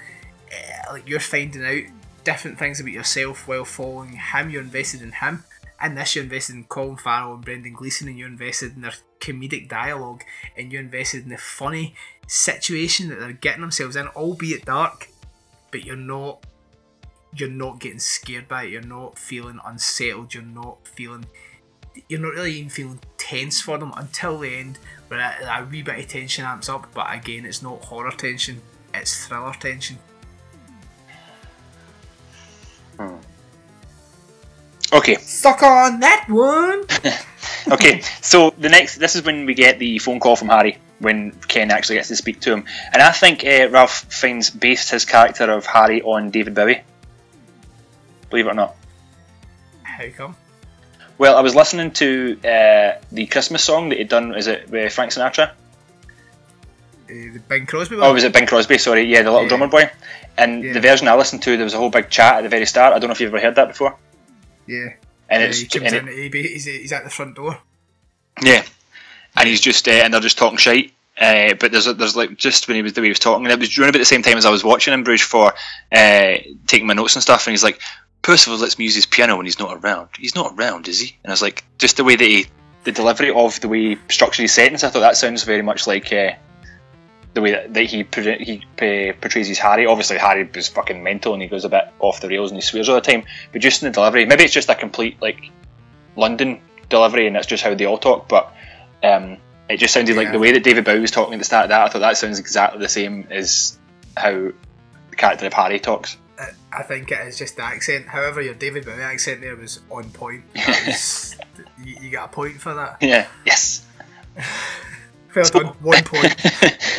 uh, like, you're finding out different things about yourself while following him. You're invested in him. And this, you're invested in Colin Farrell and Brendan Gleeson, and you're invested in their comedic dialogue, and you're invested in the funny situation that they're getting themselves in, albeit dark, but you're not, you're not getting scared by it. You're not feeling unsettled. You're not feeling... You're not really even feeling tense for them until the end, where a, a wee bit of tension amps up. But again, it's not horror tension; it's thriller tension. Hmm. Okay. Suck on that one. Okay, so the next, this is when we get the phone call from Harry when Ken actually gets to speak to him, and I think uh, Ralph Fiennes based his character of Harry on David Bowie. Believe it or not. How come? Well, I was listening to uh, the Christmas song that he'd done, is it with Frank Sinatra? Uh, the Bing Crosby one? Oh, was it Bing Crosby, sorry, yeah, the little yeah. drummer boy. And yeah. the version I listened to, there was a whole big chat at the very start. I don't know if you've ever heard that before. Yeah. And yeah, it's he comes and in it, he's, he's at the front door. Yeah. And he's just, uh, and they're just talking shite. Uh, but there's there's like just when he was the way he was talking, and it was around about the same time as I was watching In Bruges for uh, taking my notes and stuff. And he's like, Percival lets me use his piano when he's not around. He's not around, is he? And I was like, just the way that he, the delivery of the way he structured his sentence, I thought that sounds very much like uh, the way that, that he he uh, portrays his Harry. Obviously, Harry was fucking mental and he goes a bit off the rails and he swears all the time. But just in the delivery, maybe it's just a complete like London delivery, and that's just how they all talk. But um, it just sounded yeah. like the way that David Bowie was talking at the start of that. I thought that sounds exactly the same as how the character of Harry talks. I think it is just the accent. However, your David Bowie accent there was on point. Was, you, you got a point for that. Yeah. Yes. Well done. So, one point.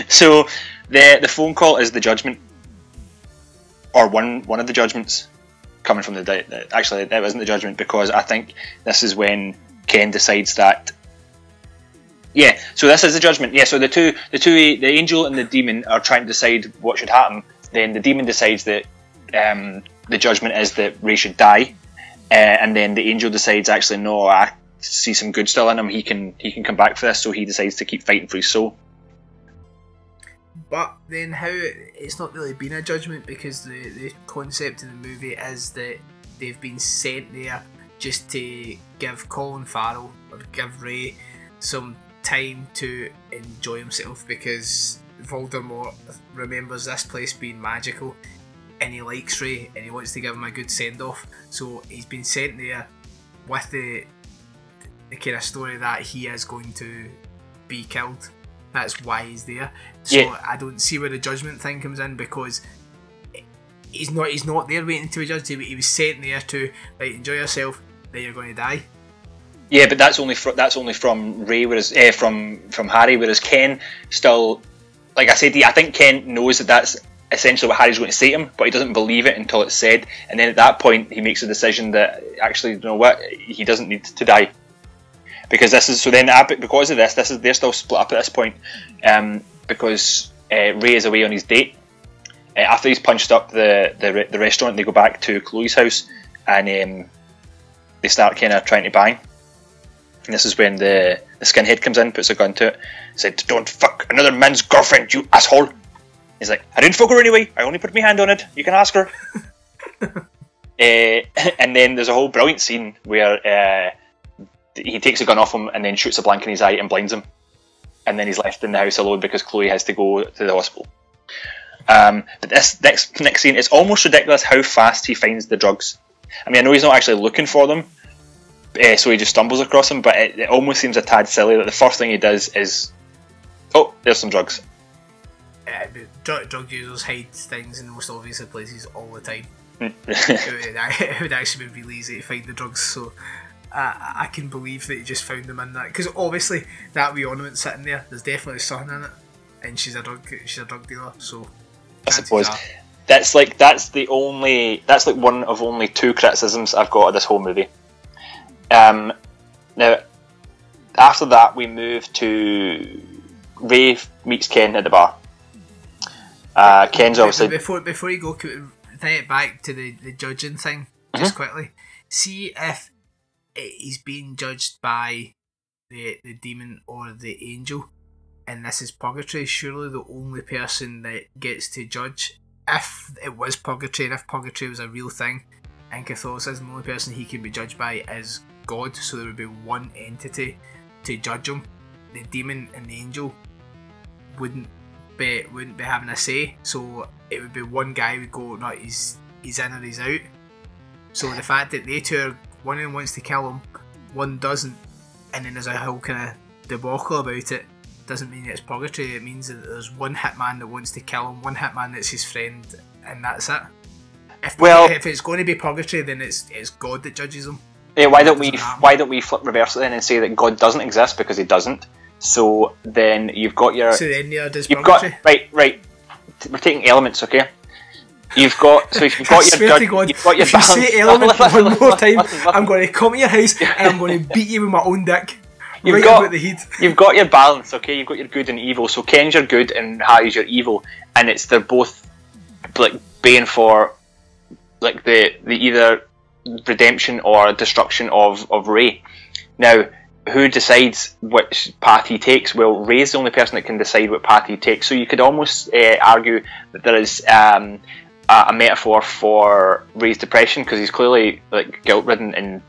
So the the phone call is the judgment, or one one of the judgments coming from the, the actually that wasn't the judgment, because I think this is when Ken decides that. Yeah, so this is the judgment. Yeah, so the two, the two, the angel and the demon are trying to decide what should happen. Then the demon decides that um, the judgment is that Ray should die, uh, and then the angel decides, actually, no, I see some good still in him. He can, he can come back for this. So he decides to keep fighting for his soul. But then, how it's not really been a judgment, because the the concept in the movie is that they've been sent there just to give Colin Farrell or give Ray some time to enjoy himself, because Voldemort remembers this place being magical and he likes Ray and he wants to give him a good send off. So he's been sent there with the the kind of story that he is going to be killed. That's why he's there. So yeah. I don't see where the judgment thing comes in, because he's not he's not there waiting to be judged. He was sent there to, like, enjoy yourself, then you're going to die. Yeah, but that's only fr- that's only from Ray, whereas eh, from from Harry, whereas Ken still, like I said, I think Ken knows that that's essentially what Harry's going to say to him, but he doesn't believe it until it's said, and then at that point he makes a decision that actually, you know what, he doesn't need to die, because this is so. Then because of this, this is they're still split up at this point, um, because uh, Ray is away on his date. Uh, after he's punched up the the, re- the restaurant, they go back to Chloe's house, and um, they start kind of trying to bang. And this is when the, the skinhead comes in, puts a gun to it, said, "Don't fuck another man's girlfriend, you asshole." He's like, "I didn't fuck her anyway. I only put my hand on it. You can ask her." uh, and then there's a whole brilliant scene where uh, he takes a gun off him and then shoots a blank in his eye and blinds him. And then he's left in the house alone because Chloe has to go to the hospital. Um, but this next, next scene, it's almost ridiculous how fast he finds the drugs. I mean, I know he's not actually looking for them, Uh, so he just stumbles across him, but it, it almost seems a tad silly that the first thing he does is, oh, there's some drugs. Uh, drug, drug users hide things in the most obvious of places all the time. it, would, it would actually be really easy to find the drugs, so uh, I can believe that he just found them in that, because obviously that wee ornament sitting there, there's definitely something in it, and she's a drug, she's a drug dealer, so I suppose. That. That's like that's the only that's like one of only two criticisms I've got of this whole movie. Um, now, after that, we move to Ray meets Ken at the bar. Uh, Ken's obviously before before you go, could we tie it back to the, the judging thing just mm-hmm. quickly? See if he's being judged by the the demon or the angel, and this is purgatory. Surely the only person that gets to judge, if it was purgatory, and if purgatory was a real thing in Catholicism, the only person he can be judged by is God, so there would be one entity to judge him. The demon and the angel wouldn't be wouldn't be having a say, so it would be one guy who would go, no, he's he's in or he's out. So the fact that they two are, one of them wants to kill him, one doesn't, and then there's a whole kind of debacle about it, doesn't mean it's purgatory. It means that there's one hitman that wants to kill him, one hitman that's his friend, and that's it. If, well, if it's going to be purgatory, then it's it's God that judges him. Yeah, why don't we why don't we flip reverse it then and say that God doesn't exist, because he doesn't? So then you've got your so then you're just you've got right right. We're taking elements, okay? You've got so if you've got I your judge, God, you've got your if balance. You say element one more time, I'm going to come to your house and I'm going to beat you with my own dick. You've right got the heat. You've got your balance, okay? You've got your good and evil. So Ken's your good and Harry's your evil, and it's they're both like baying for like the the either redemption or destruction of, of Ray. Now, who decides which path he takes? Well, Ray's the only person that can decide what path he takes. So you could almost uh, argue that there is um, a, a metaphor for Ray's depression, because he's clearly like guilt-ridden and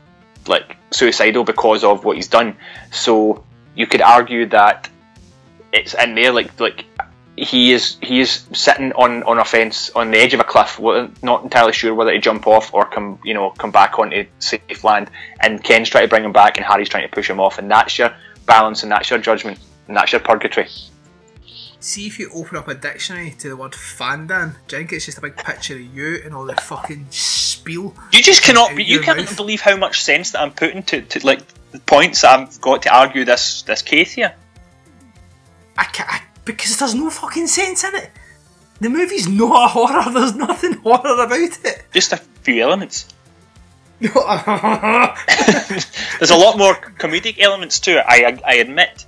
like suicidal because of what he's done. So you could argue that it's in there, like like he is he is sitting on, on a fence on the edge of a cliff, not entirely sure whether to jump off or come you know come back onto safe land. And Ken's trying to bring him back, and Harry's trying to push him off. And that's your balance, and that's your judgment, and that's your purgatory. See, if you open up a dictionary to the word Fandan, do you think it's just a big picture of you and all the fucking spiel? You just cannot, you can't mouth? believe how much sense that I'm putting to, to like the points that I've got to argue this this case here. I can't, I, because there's no fucking sense in it. The movie's not a horror, there's nothing horror about it. Just a few elements. There's a lot more comedic elements to it, I, I admit.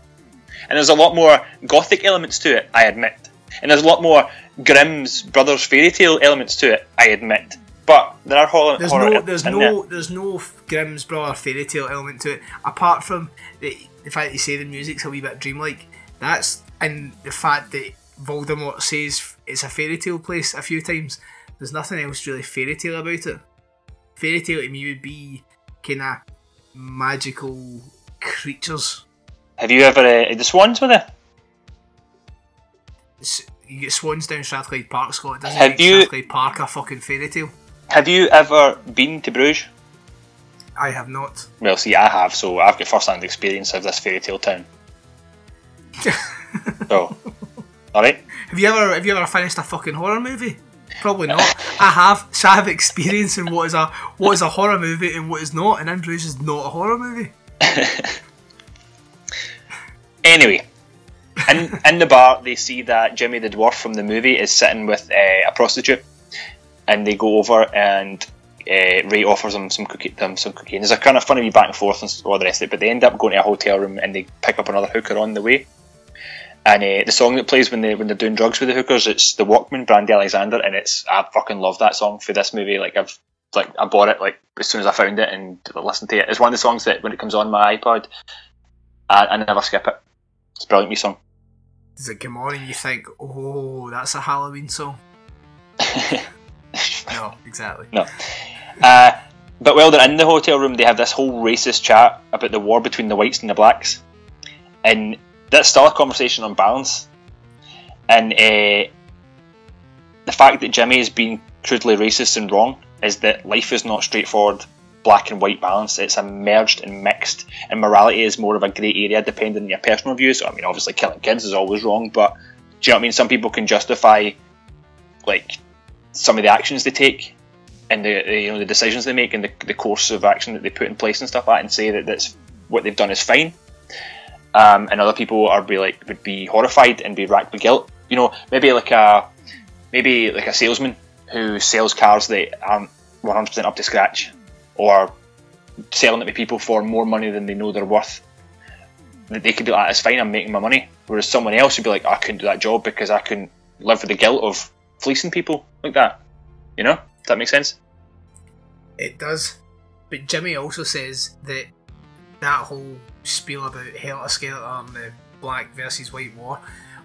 And there's a lot more gothic elements to it, I admit. And there's a lot more Grimm's Brothers fairy tale elements to it, I admit. But there are horror. There's horror no, there's no, there. there's no Grimm's Brother fairy tale element to it, apart from the, the fact that you say the music's a wee bit dreamlike. That's and the fact that Voldemort says it's a fairy tale place a few times. There's nothing else really fairy tale about it. Fairy tale to me would be kind of magical creatures. Have you ever uh, the swans were there? You get swans down Strathclyde Park, Scott. Doesn't have make you, Strathclyde Park a fucking fairy tale? Have you ever been to Bruges? I have not. Well, see, I have, so I've got first-hand experience of this fairy tale town. So, all right. Have you ever have you ever finished a fucking horror movie? Probably not. I have, so I have experience in what is a what is a horror movie and what is not, and In Bruges is not a horror movie. Anyway, in, in the bar, they see that Jimmy the dwarf from the movie is sitting with uh, a prostitute, and they go over, and uh, Ray offers them some cookie. Them some cookie, and there's a kind of funny wee back and forth and all the rest of it. But they end up going to a hotel room, and they pick up another hooker on the way. And uh, the song that plays when they when they're doing drugs with the hookers, it's the Walkman, Brandy Alexander, and it's I fucking love that song for this movie. Like I've like I bought it like as soon as I found it and listened to it. It's one of the songs that when it comes on my iPod, I, I never skip it. It's a brilliant new song. Does it come on and you think, oh, that's a Halloween song? No, exactly. No. Uh, but while they're in the hotel room, they have this whole racist chat about the war between the whites and the blacks. And that's still a conversation on balance. And uh, the fact that Jimmy is being crudely racist and wrong is that life is not straightforward black and white balance. It's a merged and mixed, and morality is more of a grey area depending on your personal views. I mean, obviously killing kids is always wrong, but do you know what I mean? Some people can justify like some of the actions they take and the, the you know the decisions they make and the, the course of action that they put in place and stuff like that, and say that that's what they've done is fine. Um, and other people are be like would be horrified and be racked with guilt. You know, maybe like a maybe like a salesman who sells cars that aren't one hundred percent up to scratch, or selling it to people for more money than they know they're worth. They could be like, it's fine, I'm making my money. Whereas someone else would be like, I couldn't do that job because I couldn't live with the guilt of fleecing people like that. You know? Does that make sense? It does. But Jimmy also says that that whole spiel about Helter Skelter and the black versus white war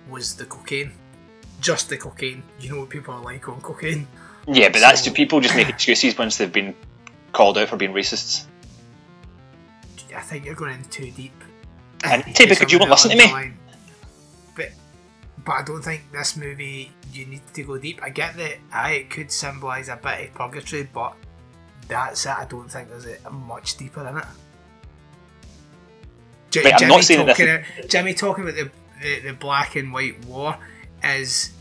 was the cocaine. Just the cocaine. You know what people are like on cocaine. Yeah, but so... that's do people just make excuses once they've been called out for being racists. I think you're going in too deep. And Tay, because you won't listen to me. Line. But but I don't think this movie you need to go deep. I get that aye, it could symbolise a bit of purgatory, but that's it. I don't think there's a, much deeper in it. J- Wait, I'm not saying that th- Jimmy talking about the, the the black and white war is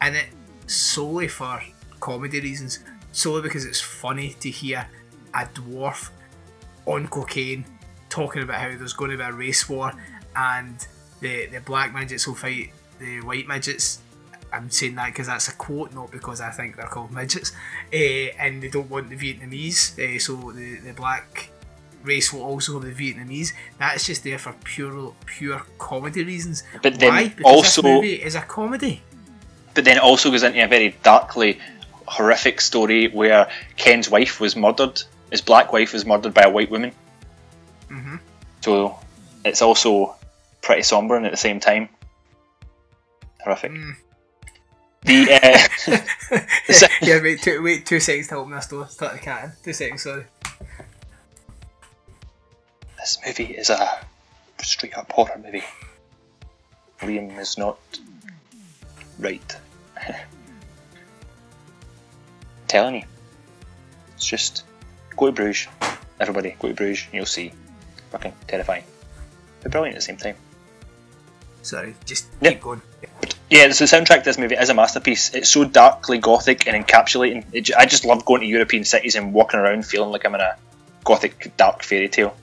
in it solely for comedy reasons, solely because it's funny to hear a dwarf on cocaine talking about how there's going to be a race war and the, the black midgets will fight the white midgets. I'm saying that because that's a quote, not because I think they're called midgets. Uh, and they don't want the Vietnamese, uh, so the, the black race will also have the Vietnamese. That's just there for pure pure comedy reasons. But then why? Because also, this movie is a comedy. But then it also goes into a very darkly horrific story where Ken's wife was murdered. His black wife was murdered by a white woman. Mm-hmm. So it's also pretty sombre and at the same time horrific. Mm. The uh, the yeah, wait two, wait two seconds to open this door. Start the cat in. Two seconds, sorry. This movie is a straight up horror movie. Liam is not right. Telling you, it's just go to Bruges. Everybody, go to Bruges, and you'll see. Fucking terrifying, but brilliant at the same time. Sorry, just yeah. keep going. Yeah, so the soundtrack to this movie is a masterpiece. It's so darkly gothic and encapsulating. It, I just love going to European cities and walking around feeling like I'm in a gothic dark fairy tale.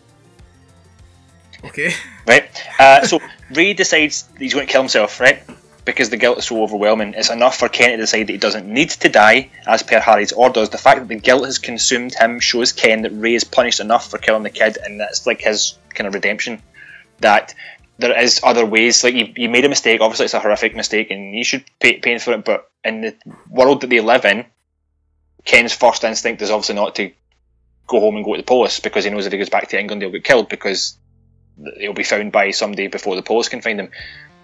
Okay. Right? Uh, so Ray decides that he's going to kill himself, right? Because the guilt is so overwhelming. It's enough for Ken to decide that he doesn't need to die, as per Harry's orders. The fact that the guilt has consumed him shows Ken that Ray is punished enough for killing the kid, and that's like his kind of redemption. That... there is other ways, like you, you made a mistake, obviously it's a horrific mistake and you should pay, pay for it, but in the world that they live in, Ken's first instinct is obviously not to go home and go to the police, because he knows if he goes back to England he'll get killed, because he'll be found by somebody before the police can find him.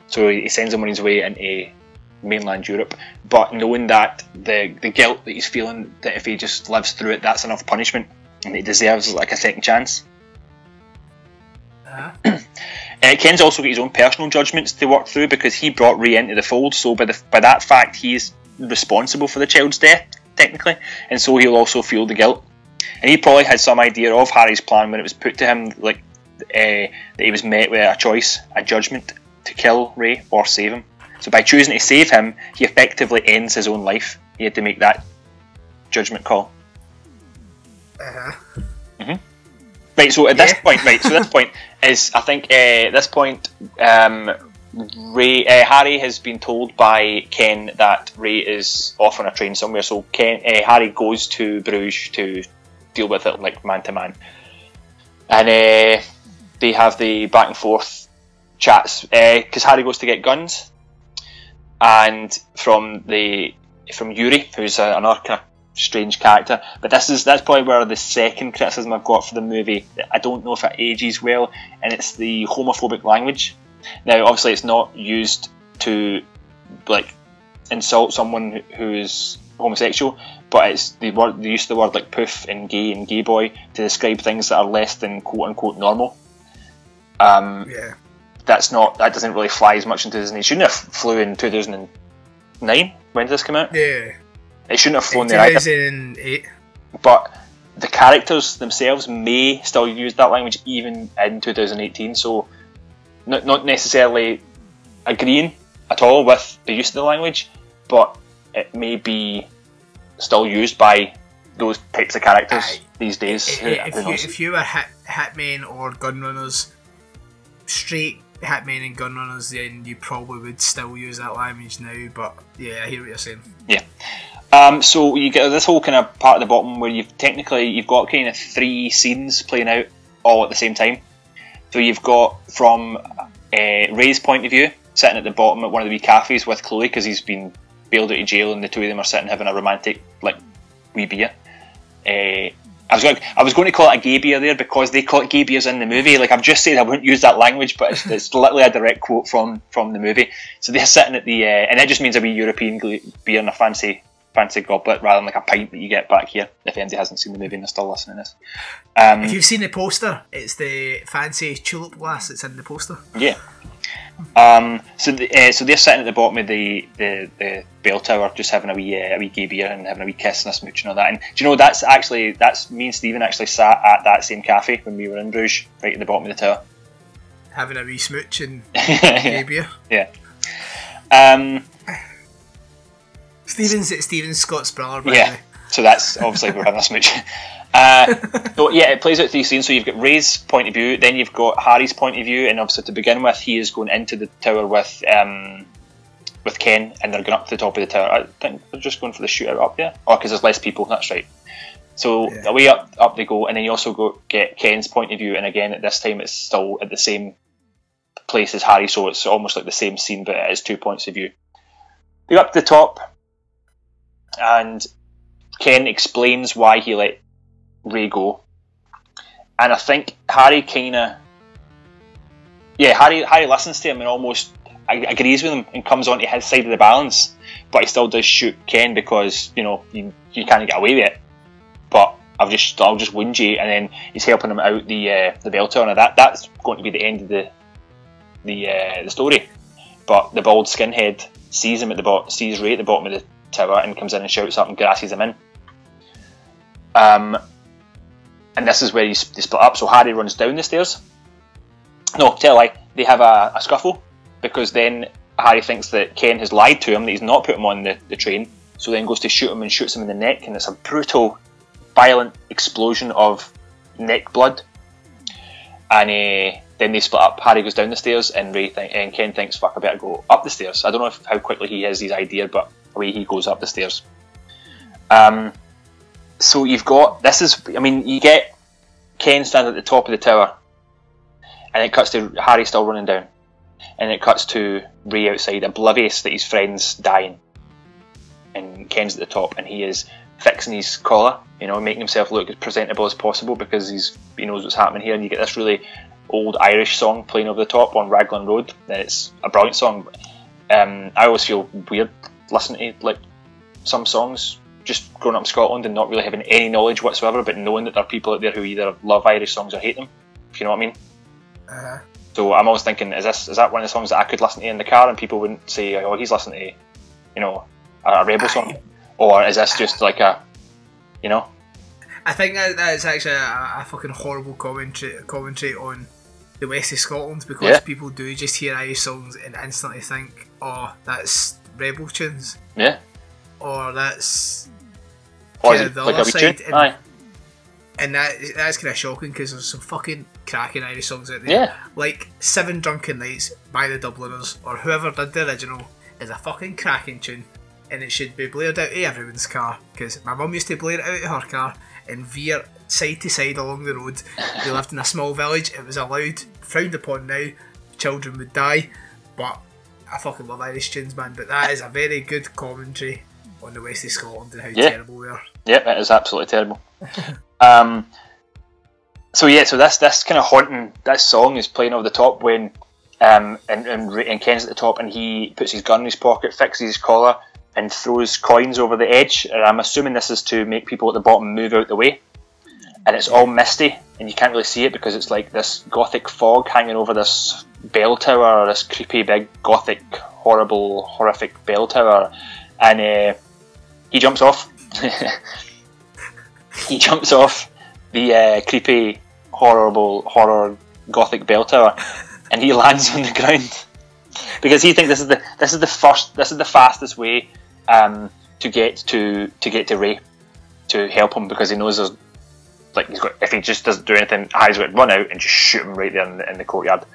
So he sends him on his way into mainland Europe, but knowing that the, the guilt that he's feeling, that if he just lives through it, that's enough punishment and he deserves like a second chance. Uh-huh. Uh, Ken's also got his own personal judgments to work through, because he brought Ray into the fold, so by, the, by that fact he is responsible for the child's death, technically, and so he'll also feel the guilt. And he probably had some idea of Harry's plan when it was put to him, like uh, that he was met with a choice, a judgment, to kill Ray or save him. So by choosing to save him, he effectively ends his own life. He had to make that judgment call. Uh-huh. Mm-hmm. Right, so at yeah. this point, right, so this point is, I think, uh, at this point, um, Ray, uh, Harry has been told by Ken that Ray is off on a train somewhere, so Ken, uh, Harry goes to Bruges to deal with it, like, man to man. And uh, they have the back and forth chats, because uh, Harry goes to get guns, and from the, from Yuri, who's uh, another kind of strange character, but this is that's probably where the second criticism I've got for the movie. I don't know if it ages well, and it's the homophobic language. Now, obviously, it's not used to like insult someone who is homosexual, but it's the word the use of the word like poof and gay and gay boy to describe things that are less than quote unquote normal. Um, yeah, that's not that doesn't really fly as much in two thousand eight. Shouldn't have flew in two thousand nine. When did this come out? Yeah. It shouldn't have flown there either. But the characters themselves may still use that language even in two thousand eighteen, so not, not necessarily agreeing at all with the use of the language, but it may be still used by those types of characters uh, these days. If, if, if, you, if you were hit, hitmen or gunrunners, straight hitmen and gunrunners, then you probably would still use that language now, but yeah, I hear what you're saying. Yeah. Um, so you get this whole kind of part at the bottom where you've technically you've got kind of three scenes playing out all at the same time. So you've got from uh, Ray's point of view, sitting at the bottom at one of the wee cafes with Chloe because he's been bailed out of jail, and the two of them are sitting having a romantic like wee beer. Uh, I was going I was going to call it a gay beer there because they call it gay beers in the movie. Like I've just said, I wouldn't use that language, but it's, it's literally a direct quote from from the movie. So they're sitting at the uh, and that just means a wee European beer and a fancy. fancy goblet rather than like a pint that you get back here. If anybody hasn't seen the movie and they're still listening to this, um, if you've seen the poster, it's the fancy tulip glass that's in the poster. Yeah. Um, so the, uh, so they're sitting at the bottom of the, the, the bell tower, just having a wee uh, a wee gay beer and having a wee kiss and a smooch and all that. And do you know that's actually that's me and Stephen actually sat at that same cafe when we were in Bruges, right at the bottom of the tower, having a wee smooch and gay beer. Yeah. Um. Stephen's Stephen's Scott's brother, by yeah. The way. So that's obviously we're having a smooch. Uh, so yeah, it plays out three scenes. So you've got Ray's point of view, then you've got Harry's point of view, and obviously to begin with, he is going into the tower with um, with Ken, and they're going up to the top of the tower. I think they're just going for the shootout up there. Oh, because there's less people. That's right. So yeah. Away up up they go, and then you also go get Ken's point of view, and again at this time it's still at the same place as Harry, so it's almost like the same scene, but it is two points of view. They go up to the top. And Ken explains why he let Ray go. And I think Harry kind of yeah, Harry Harry listens to him and almost agrees with him and comes onto his side of the balance, but he still does shoot Ken because, you know, you, you can't get away with it. But I've just I'll just wound you, and then he's helping him out the uh, the bell turner. That that's going to be the end of the the uh, the story. But the bald skinhead sees him at the bot sees Ray at the bottom of the tower and comes in and shouts up and grasses him in. Um, and this is where he's, they split up. So Harry runs down the stairs. No, tell a lie. They have a, a scuffle, because then Harry thinks that Ken has lied to him, that he's not put him on the, the train. So then goes to shoot him and shoots him in the neck, and it's a brutal, violent explosion of neck blood. And uh, then they split up. Harry goes down the stairs, and Ray th- and Ken thinks, "Fuck, I better go up the stairs." I don't know if, how quickly he has his idea, but away he goes up the stairs. Um, so you've got this is. I mean, you get Ken standing at the top of the tower, and it cuts to Harry still running down, and it cuts to Ray outside, oblivious that his friend's dying, and Ken's at the top, and he is fixing his collar, you know, making himself look as presentable as possible, because he's he knows what's happening here. And you get this really old Irish song playing over the top on Raglan Road, and it's a brilliant song. Um, I always feel weird listening to like some songs, just growing up in Scotland and not really having any knowledge whatsoever, but knowing that there are people out there who either love Irish songs or hate them, if you know what I mean. Uh-huh. So I'm always thinking, is this is that one of the songs that I could listen to in the car and people wouldn't say, "Oh, he's listening to, you know, a, a rebel song," or is this just like a, you know? I think that that's actually a, a fucking horrible commentary commentary on the west of Scotland, because yeah. people do just hear Irish songs and instantly think, "Oh, that's rebel tunes." Yeah. Or that's. Or is it the like other a side. Tune? And, Aye. And that that's kind of shocking, because there's some fucking cracking Irish songs out there. Yeah. Like Seven Drunken Nights by the Dubliners, or whoever did the original, is a fucking cracking tune, and it should be blared out to everyone's car, because my mum used to blare it out to her car and veer side to side along the road. We lived in a small village, it was allowed, frowned upon now, children would die, but I fucking love Irish tunes, man. But that is a very good commentary on the west of Scotland and how yeah. terrible we are. Yep, yeah, it is absolutely terrible. um, so yeah, so that's that's kind of haunting. That song is playing over the top when um, and, and, and Ken's at the top, and he puts his gun in his pocket, fixes his collar, and throws coins over the edge, and I'm assuming this is to make people at the bottom move out the way. And it's all misty, and you can't really see it because it's like this gothic fog hanging over this bell tower, or this creepy big gothic, horrible, horrific bell tower. And uh, he jumps off. He jumps off the uh, creepy, horrible, horror gothic bell tower, and he lands on the ground because he thinks this is the this is the first this is the fastest way um, to get to to get to Ray to help him, because he knows there's like he's got, if he just doesn't do anything, Harry's going to run out and just shoot him right there in the, in the courtyard.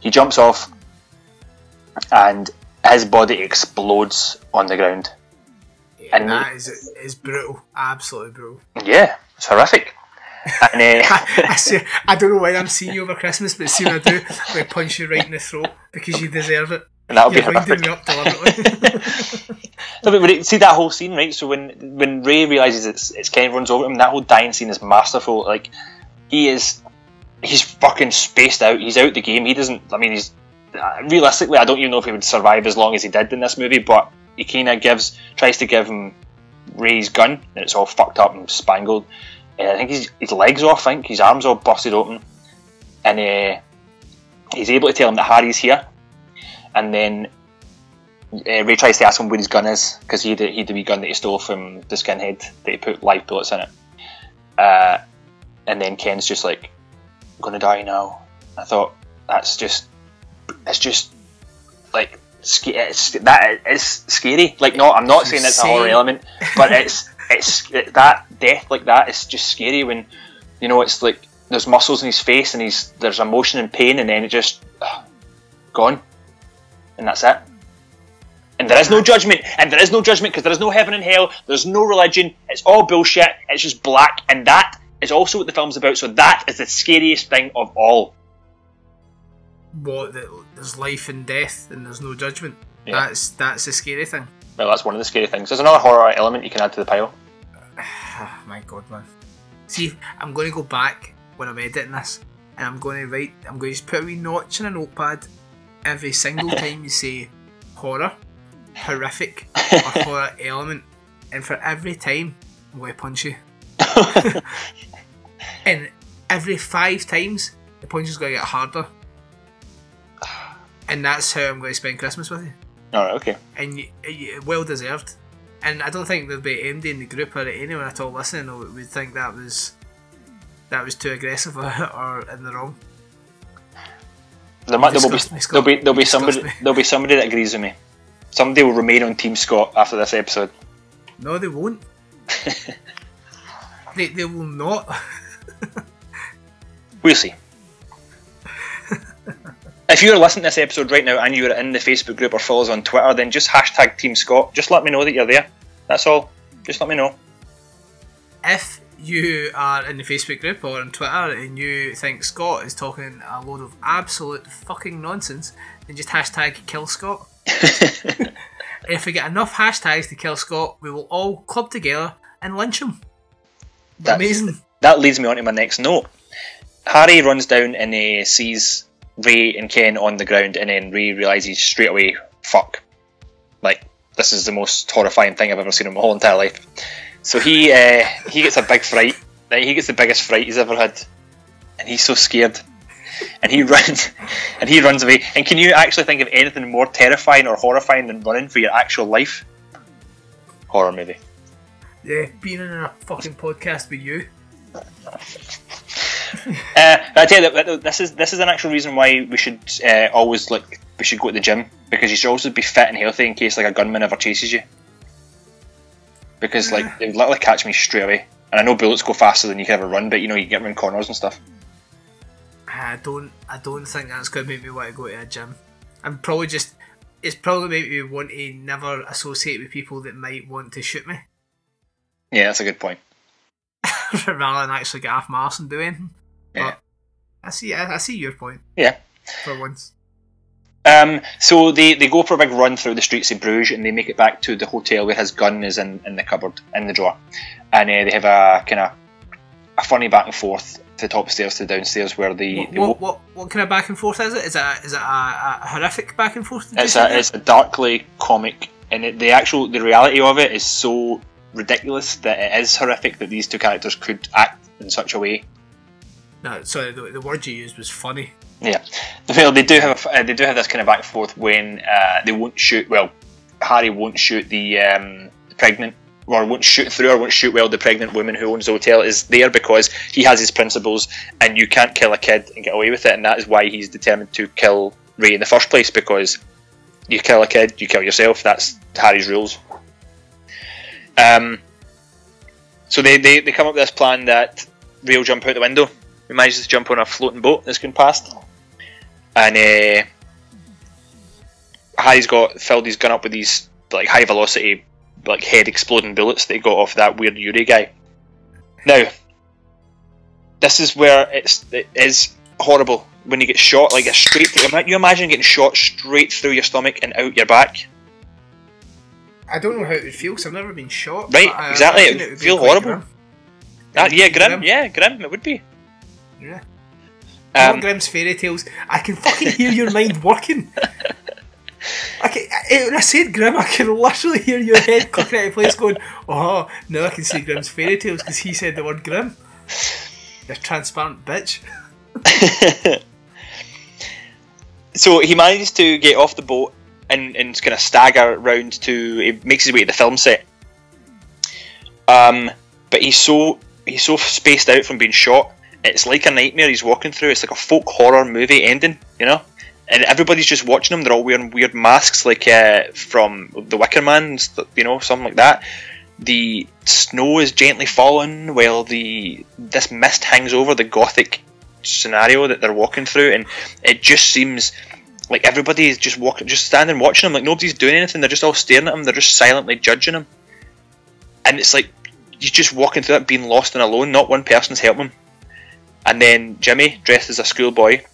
He jumps off, and his body explodes on the ground. Yeah, and that is, is brutal, absolutely brutal. Yeah, it's horrific. And, uh, I, I, see, I don't know why I'm seeing you over Christmas, but soon I do. I punch you right in the throat because you deserve it. And that'll You're be horrific. Me up deliberately. No, but see that whole scene, right? So when when Ray realizes it's it's Ken runs over him, that whole dying scene is masterful. Like he is, he's fucking spaced out. He's out the game. He doesn't. I mean, he's realistically, I don't even know if he would survive as long as he did in this movie, but. He kind of gives, tries to give him Ray's gun, and it's all fucked up and spangled. And I think his his legs off. I think his arms all busted open, and uh, he's able to tell him that Harry's here. And then uh, Ray tries to ask him where his gun is, because he had a, he had the wee gun that he stole from the skinhead that he put live bullets in it. Uh, and then Ken's just like, "I'm gonna die now." I thought that's just, it's just like. It's, that is scary. Like, no, I'm not saying it's a horror element, but it's it's it, that death like that is just scary. When you know it's like there's muscles in his face and he's there's emotion and pain, and then it just uh, gone, and that's it. And there is no judgment, and there is no judgment because there is no heaven and hell. There's no religion. It's all bullshit. It's just black, and that is also what the film's about. So that is the scariest thing of all. What that there's life and death and there's no judgment. Yeah. That's that's the scary thing. Well, that's one of the scary things. There's another horror element you can add to the pile. Oh, my God, man. See, I'm going to go back when I'm editing this and I'm going to write, I'm going to just put a wee notch in a notepad every single time you say horror, horrific, or horror element, and for every time I'm going to punch you. And every five times the punch is going to get harder, and that's how I'm going to spend Christmas with you. Alright, okay. And you, you, well deserved. And I don't think there'd be anybody in the group or anyone at all listening who would think that was that was too aggressive or, or in the wrong. There might, there'll, be, me, there'll be there'll be somebody there'll be somebody that agrees with me. Somebody will remain on Team Scott after this episode. No, they won't. they they will not. We'll see. If you're listening to this episode right now and you're in the Facebook group or follow us on Twitter, then just hashtag Team Scott. Just let me know that you're there. That's all. Just let me know. If you are in the Facebook group or on Twitter and you think Scott is talking a load of absolute fucking nonsense, then just hashtag Kill Scott. If we get enough hashtags to kill Scott, we will all club together and lynch him. That's amazing. That leads me on to my next note. Harry runs down and uh, sees Ray and Ken on the ground, and then Ray realises straight away, fuck, like, this is the most horrifying thing I've ever seen in my whole entire life. So he uh, he gets a big fright. Like, he gets the biggest fright he's ever had, and he's so scared, and he runs and he runs away. And can you actually think of anything more terrifying or horrifying than running for your actual life? Horror movie. Yeah, being in a fucking podcast with you. Uh, I tell you that this is this is an actual reason why we should uh, always like we should go to the gym, because you should always be fit and healthy in case like a gunman ever chases you, because like they would literally catch me straight away. And I know bullets go faster than you can ever run, but you know you can get around corners and stuff. I don't I don't think that's going to make me want to go to a gym. I'm probably just it's probably make me want to never associate with people that might want to shoot me. Yeah, that's a good point. Rather than actually get off my arse and do anything. Yeah. I see. I, I see your point. Yeah. For once. Um. So they, they go for a big run through the streets of Bruges, and they make it back to the hotel where his gun is in, in the cupboard in the drawer, and uh, they have a kind of a funny back and forth to the top stairs to the downstairs where the what, what, what what kind of back and forth is it? Is it is it a, a horrific back and forth? It's a it's a darkly comic, and it, the actual the reality of it is so ridiculous that it is horrific that these two characters could act in such a way. No, sorry, the, the word you used was funny. Yeah, well, they do have a, they do have this kind of back and forth when uh, they won't shoot. Well, Harry won't shoot the um, pregnant, or won't shoot through, or won't shoot well the pregnant woman who owns the hotel is there because he has his principles, and you can't kill a kid and get away with it, and that is why he's determined to kill Ray in the first place, because you kill a kid, you kill yourself. That's Harry's rules. Um. So they they, they come up with this plan that Ray will jump out the window. He manages to jump on a floating boat that's going past, and uh, Harry's got filled his gun up with these like high velocity, like head exploding bullets that he got off that weird Yuri guy. Now, this is where it's it is horrible when you get shot like a straight. Through, you imagine getting shot straight through your stomach and out your back. I don't know how it would feel because I've never been shot. Right, but, uh, exactly. It would, it would feel horrible. Grim. That, yeah, grim, grim. Yeah, grim. It would be. Yeah. Um, Grimm's fairy tales. I can fucking hear your mind working. I can, I, when I said grim, I can literally hear your head clicking out of place, going, "Oh, now I can see Grimm's fairy tales because he said the word grim." You're a transparent bitch. So he manages to get off the boat and and kind of stagger round to. It makes his way to the film set. Um, but he's so he's so spaced out from being shot. It's like a nightmare he's walking through. It's like a folk horror movie ending, you know? And everybody's just watching him. They're all wearing weird masks, like uh, from The Wicker Man, you know, something like that. The snow is gently falling while the this mist hangs over the gothic scenario that they're walking through. And it just seems like everybody is just walking, just standing watching him. Like, nobody's doing anything. They're just all staring at him. They're just silently judging him. And it's like, he's just walking through that, being lost and alone. Not one person's helping him. And then Jimmy, dressed as a schoolboy,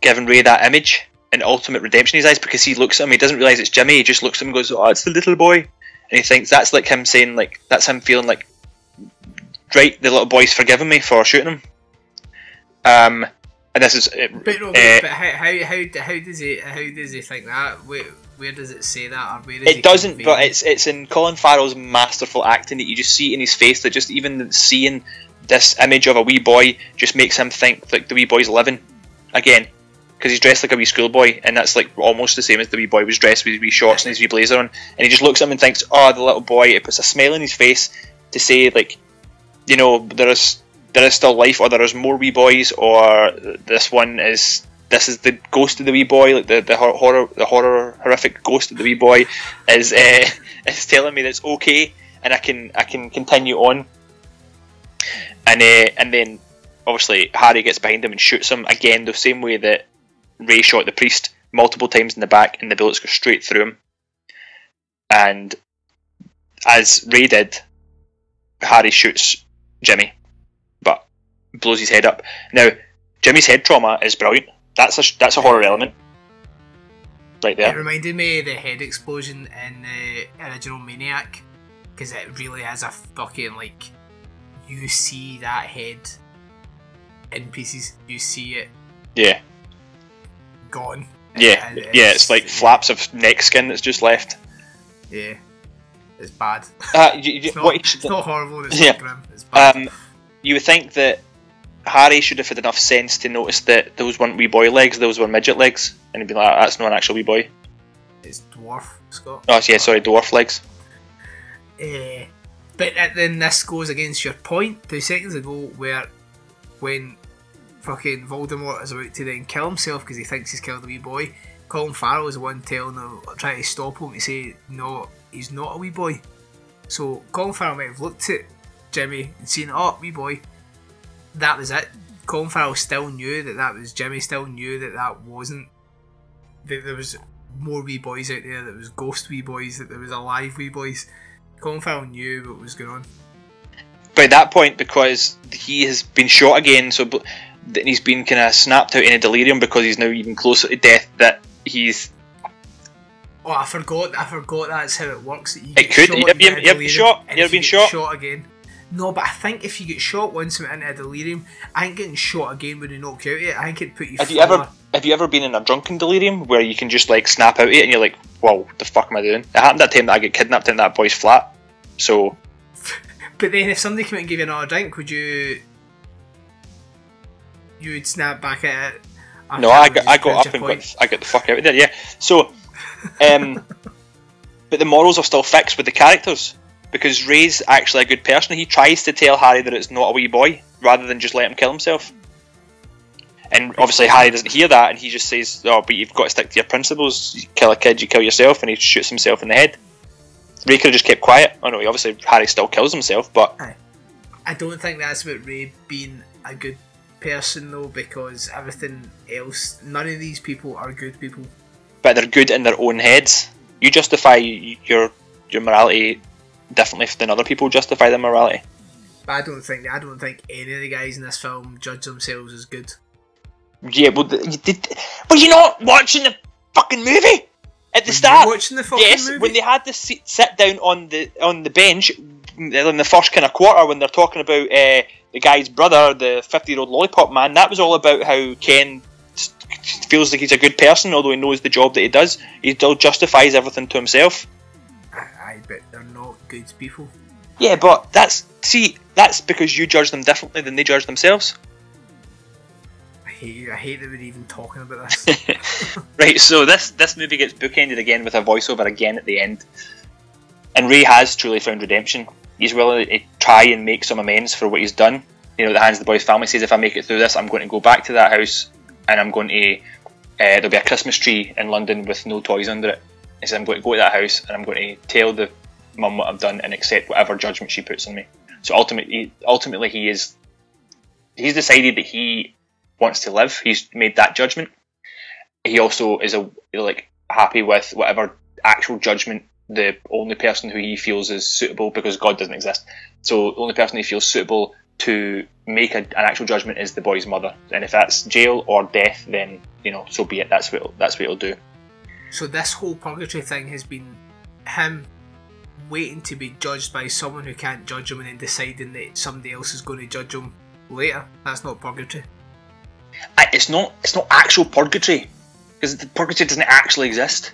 giving Ray that image and ultimate redemption in his eyes, because he looks at him, he doesn't realise it's Jimmy, he just looks at him and goes, "Oh, it's the little boy." And he thinks that's like him saying, like, that's him feeling like, right, the little boy's forgiven me for shooting him. Um, and this is. It, but, no, wait, uh, but how, how how how does he how does he think that? Where, where does it say that? Or where is it doesn't. Conveyed? But it's it's in Colin Farrell's masterful acting that you just see in his face that just even seeing this image of a wee boy just makes him think like the wee boy's living again. Because he's dressed like a wee schoolboy, and that's like almost the same as the wee boy was dressed with his wee shorts and his wee blazer on. And he just looks at him and thinks, "Oh, the little boy." It puts a smile on his face to say, like, you know, there is there is still life, or there is more wee boys, or this one is this is the ghost of the wee boy, like the the horror the horror horrific ghost of the wee boy is uh, is telling me that it's okay, and I can I can continue on. And uh, and then obviously Harry gets behind him and shoots him again the same way that Ray shot the priest multiple times in the back, and the bullets go straight through him. And as Ray did, Harry shoots Jimmy, but blows his head up. Now, Jimmy's head trauma is brilliant. That's a that's a horror element, right there. It reminded me of the head explosion in the original Maniac, because it really is a fucking, like, you see that head in pieces. You see it. Yeah. Gone. Yeah, it, it, yeah, it's, it's like flaps of neck skin that's just left. Yeah, it's bad. Uh, you, you, it's, not, what it's not horrible, it's yeah. not grim, it's bad. Um, you would think that Harry should have had enough sense to notice that those weren't wee boy legs, those were midget legs, and he'd be like, that's not an actual wee boy. It's dwarf, Scott. Oh, yeah, sorry, dwarf legs. Uh, but then this goes against your point two seconds ago, where when fucking Voldemort is about to then kill himself because he thinks he's killed a wee boy, Colin Farrell is the one telling him, trying to stop him, to say, no, he's not a wee boy. So Colin Farrell might have looked at Jimmy and seen, oh, wee boy. That was it. Colin Farrell still knew that that was Jimmy, still knew that that wasn't, that there was more wee boys out there, that there was ghost wee boys, that there was alive wee boys. Colin Farrell knew what was going on. By that point, because he has been shot again, so... Bl- that he's been kind of snapped out in a delirium because he's now even closer to death, that he's... Oh, I forgot, I forgot that's how it works. That you it could, you've been shot, you've shot. And you're being you shot. shot again. No, but I think if you get shot once and into a delirium, I ain't getting shot again when they knock you out of it. I think it'd put you have far. You ever, have you ever been in a drunken delirium where you can just like snap out of it and you're like, whoa, the fuck am I doing? It happened that time that I got kidnapped in that boy's flat, so... But then if somebody came out and gave you another drink, would you... You would snap back at it. I no, I got, I got up and got, I got the fuck out of there, yeah. So, um, but the morals are still fixed with the characters, because Ray's actually a good person. He tries to tell Harry that it's not a wee boy, rather than just let him kill himself. And obviously Harry doesn't hear that, and he just says, oh, but you've got to stick to your principles. You kill a kid, you kill yourself, and he shoots himself in the head. Ray could have just kept quiet. Oh no, he obviously, Harry still kills himself, but... I don't think that's about Ray being a good person though, because everything else, none of these people are good people, but they're good in their own heads. You justify your your morality differently than other people justify their morality. But I don't think I don't think any of the guys in this film judge themselves as good. Yeah, well, you did. Were you not watching the fucking movie at the were start? You watching the fucking yes, movie? When they had the sit, sit down on the on the bench in the first kind of quarter, when they're talking about. Uh, The guy's brother, the fifty-year-old lollipop man, that was all about how Ken feels like he's a good person, although he knows the job that he does. He still justifies everything to himself. I bet they're not good people. Yeah, but that's see, that's because you judge them differently than they judge themselves. I hate you. I hate that we're even talking about this. Right, so this this movie gets bookended again with a voiceover again at the end, and Ray has truly found redemption. He's willing to try and make some amends for what he's done. You know, the hands of the boy's family says, if I make it through this, I'm going to go back to that house and I'm going to... Uh, there'll be a Christmas tree in London with no toys under it. He says, I'm going to go to that house and I'm going to tell the mum what I've done and accept whatever judgment she puts on me. So ultimately, ultimately he is... He's decided that he wants to live. He's made that judgment. He also is a, like happy with whatever actual judgment the only person who he feels is suitable, because God doesn't exist. So the only person he feels suitable to make a, an actual judgment is the boy's mother. And if that's jail or death, then, you know, so be it. That's what it'll, that's what it'll do. So this whole purgatory thing has been him waiting to be judged by someone who can't judge him, and then deciding that somebody else is going to judge him later. That's not purgatory. it's not it's not actual purgatory, because purgatory doesn't actually exist.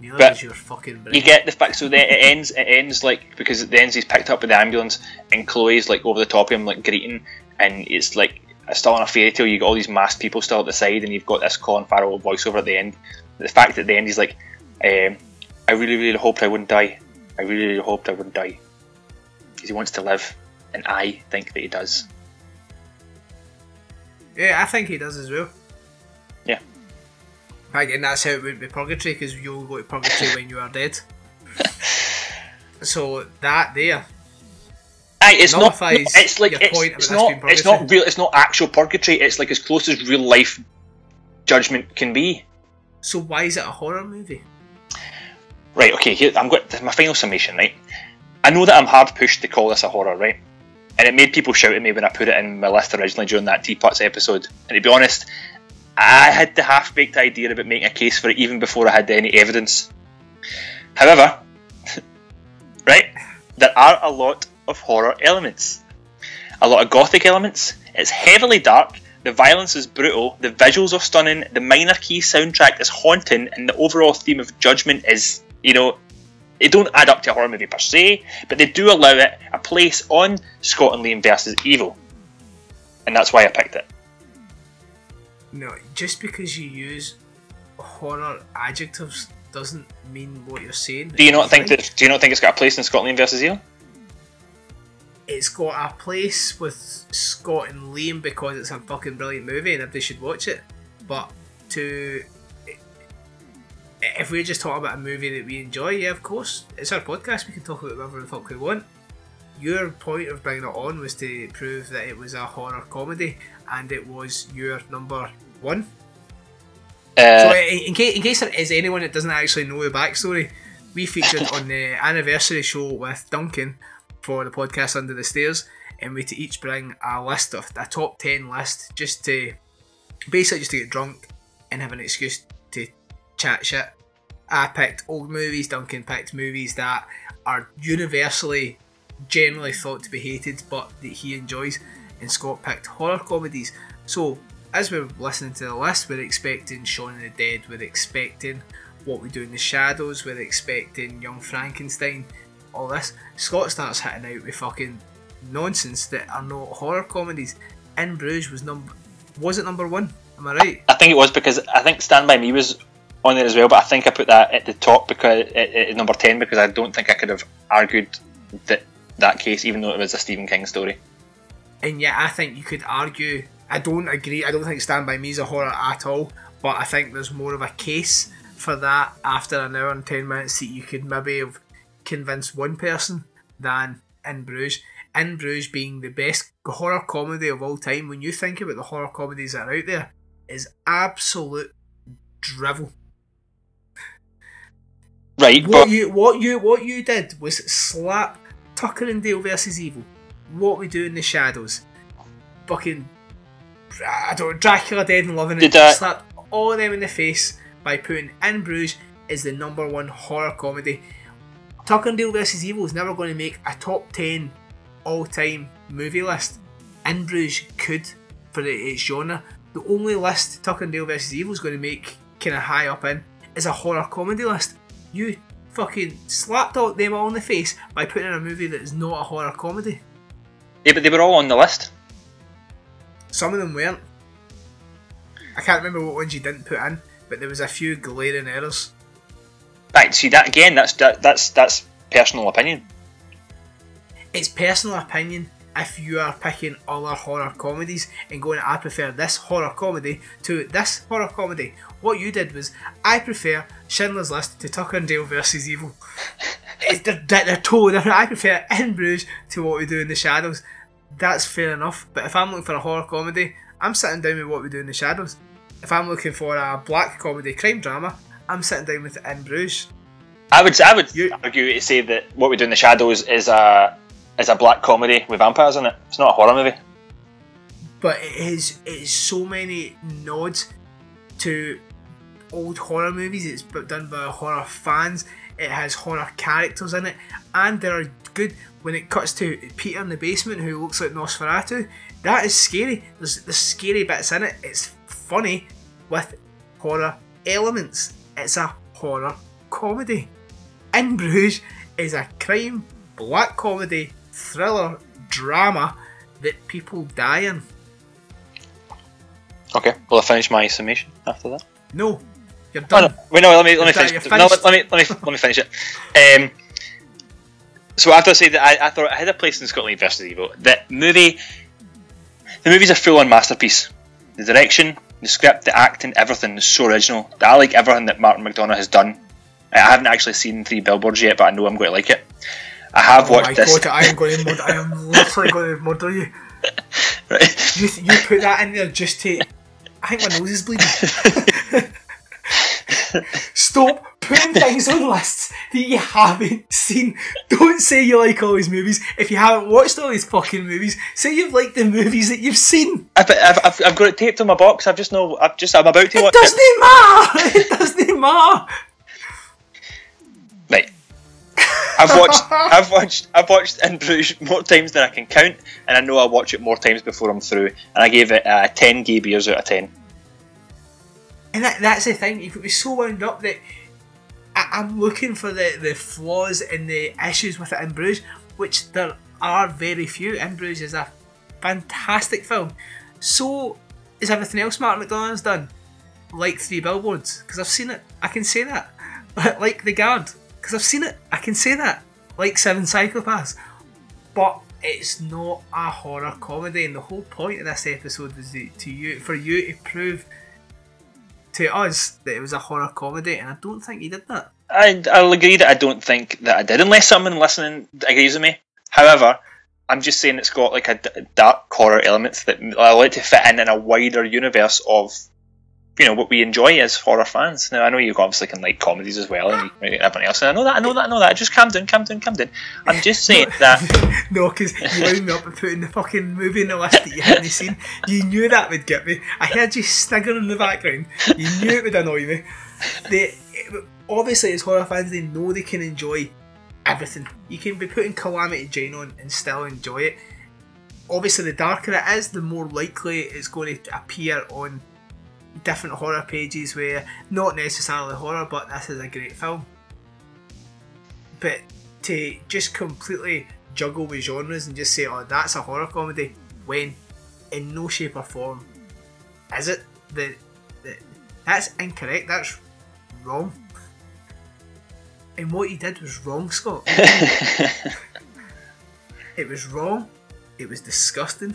Neither but is your fucking brain. You get the fact. So then it ends. It ends like because at the end he's picked up in the ambulance, and Chloe's like over the top of him, like greeting, and it's like it's still in a fairy tale. You got all these masked people still at the side, and you've got this Colin Farrell voiceover at the end. The fact that at the end he's like, um, "I really, really hoped I wouldn't die. I really, really hoped I wouldn't die," because he wants to live, and I think that he does. Yeah, I think he does as well. Yeah. And that's how it would be purgatory, because you'll go to purgatory when you are dead. So that there. Aye, it's not. No, it's like it's, it's not. It's not real. It's not actual purgatory. It's like as close as real life judgment can be. So why is it a horror movie? Right. Okay. Here I'm got my final summation. Right. I know that I'm hard pushed to call this a horror. Right. And it made people shout at me when I put it in my list originally during that Teapots episode. And to be honest, I had the half-baked idea about making a case for it even before I had any evidence. However, right, there are a lot of horror elements. A lot of gothic elements. It's heavily dark, the violence is brutal, the visuals are stunning, the minor key soundtrack is haunting, and the overall theme of judgment is, you know, they don't add up to a horror movie per se, but they do allow it a place on Scott and Liam versus Evil. And that's why I picked it. No, just because you use horror adjectives doesn't mean what you're saying. Do you not think, think that do you not think it's got a place in Scott and Liam versus Evil? It's got a place with Scott and Liam because it's a fucking brilliant movie and everybody should watch it. But to if we're just talking about a movie that we enjoy, yeah, of course. It's our podcast, we can talk about whatever the fuck we want. Your point of bringing it on was to prove that it was a horror comedy, and it was your number one. Uh, so in, in, case, in case there is anyone that doesn't actually know the backstory, we featured on the anniversary show with Duncan for the podcast Under the Stairs, and we to each bring a list of a top ten list just to basically just to get drunk and have an excuse to chat shit. I picked old movies, Duncan picked movies that are universally generally thought to be hated but that he enjoys, and Scott picked horror comedies. So as we're listening to the list, we're expecting Shaun of the Dead, we're expecting What We Do in the Shadows, we're expecting Young Frankenstein, all this. Scott starts hitting out with fucking nonsense that are not horror comedies. In Bruges was number was it number one? Am I right? I think it was, because I think Stand By Me was on there as well, but I think I put that at the top because at, at number ten, because I don't think I could have argued that that case, even though it was a Stephen King story. And yeah, I think you could argue, I don't agree, I don't think Stand By Me is a horror at all, but I think there's more of a case for that after an hour and ten minutes that you could maybe have convinced one person than In Bruges. In Bruges being the best horror comedy of all time, when you think about the horror comedies that are out there, is absolute drivel. Right, what but... you what you what you did was slap Tucker and Dale versus Evil, What We Do in the Shadows, fucking I don't Dracula Dead and Loving It, I... slapped all of them in the face by putting In Bruges as the number one horror comedy. Tucker and Dale versus Evil is never going to make a top ten all time movie list. In Bruges could for its genre. The only list Tucker and Dale versus Evil is going to make kind of high up in is a horror comedy list. You fucking slapped all them all in the face by putting in a movie that is not a horror comedy. Yeah, but they were all on the list. Some of them weren't. I can't remember what ones you didn't put in, but there was a few glaring errors. Right, see that again. That's that, that's that's personal opinion. It's personal opinion. If you are picking other horror comedies and going, I prefer this horror comedy to this horror comedy. What you did was, I prefer Schindler's List to Tucker and Dale versus Evil. It's, they're, they're totally different. I prefer In Bruges to What We Do in the Shadows. That's fair enough. But if I'm looking for a horror comedy, I'm sitting down with What We Do in the Shadows. If I'm looking for a black comedy crime drama, I'm sitting down with In Bruges. I would I would you, argue to say that What We Do in the Shadows is a... It's a black comedy with vampires in it. It's not a horror movie. But it is, it is so many nods to old horror movies. It's done by horror fans. It has horror characters in it. And there are good... When it cuts to Peter in the basement who looks like Nosferatu, that is scary. There's the scary bits in it. It's funny with horror elements. It's a horror comedy. In Bruges is a crime, black comedy, thriller, drama that people die in. Okay, will I finish my summation after that? No, you're done. Oh, no. Wait, no, let me let me finish. No, let, let me let me let me finish it. Um, so after I said that, I, I thought I had a place in Scotland versus Evil. That movie, the movie's a full-on masterpiece. The direction, the script, the acting, everything is so original. I like everything that Martin McDonagh has done. I haven't actually seen Three Billboards yet, but I know I'm going to like it. I have oh watched my this. God, I am going to murder. I am literally going to murder you. Right. You, you put that in there just to. I think my nose is bleeding. Stop putting things on lists that you haven't seen. Don't say you like all these movies if you haven't watched all these fucking movies. Say you've liked the movies that you've seen. I've, I've, I've, I've got it taped on my box. I've just know. I've just. I'm about to. It watch doesn't it. matter. It doesn't matter. Right. I've watched. I've watched. I've watched In Bruges more times than I can count, and I know I'll watch it more times before I'm through. And I gave it uh, ten gay beers out of ten. And that, that's the thing. You've got me so wound up that I, I'm looking for the, the flaws and the issues with it in Bruges, which there are very few. In Bruges is a fantastic film. So is everything else Martin McDonagh's done, like Three Billboards, because I've seen it. I can say that. Like The Guard, because I've seen it. I can say that. Like Seven Psychopaths. But it's not a horror comedy, and the whole point of this episode was to you, for you to prove to us that it was a horror comedy, and I don't think you did that. I, I'll agree that I don't think that I did, unless someone listening agrees with me. However, I'm just saying it's got like a d- dark horror elements that I like to fit in in a wider universe of, you know, what we enjoy as horror fans. Now, I know you obviously can like comedies as well, and everyone else. And I know that, I know that, I know that. Just calm down, calm down, calm down. I'm just saying no, that. No, because you wound me up and putting the fucking movie in the list that you hadn't seen. You knew that would get me. I heard you sniggering in the background. You knew it would annoy me. They, obviously, as horror fans, they know they can enjoy everything. You can be putting Calamity Jane on and still enjoy it. Obviously, the darker it is, the more likely it's going to appear on different horror pages where not necessarily horror, but this is a great film. But to just completely juggle with genres and just say, oh, that's a horror comedy, when in no shape or form is it, the, the that's incorrect, that's wrong. And what he did was wrong, Scott. It was wrong, it was disgusting.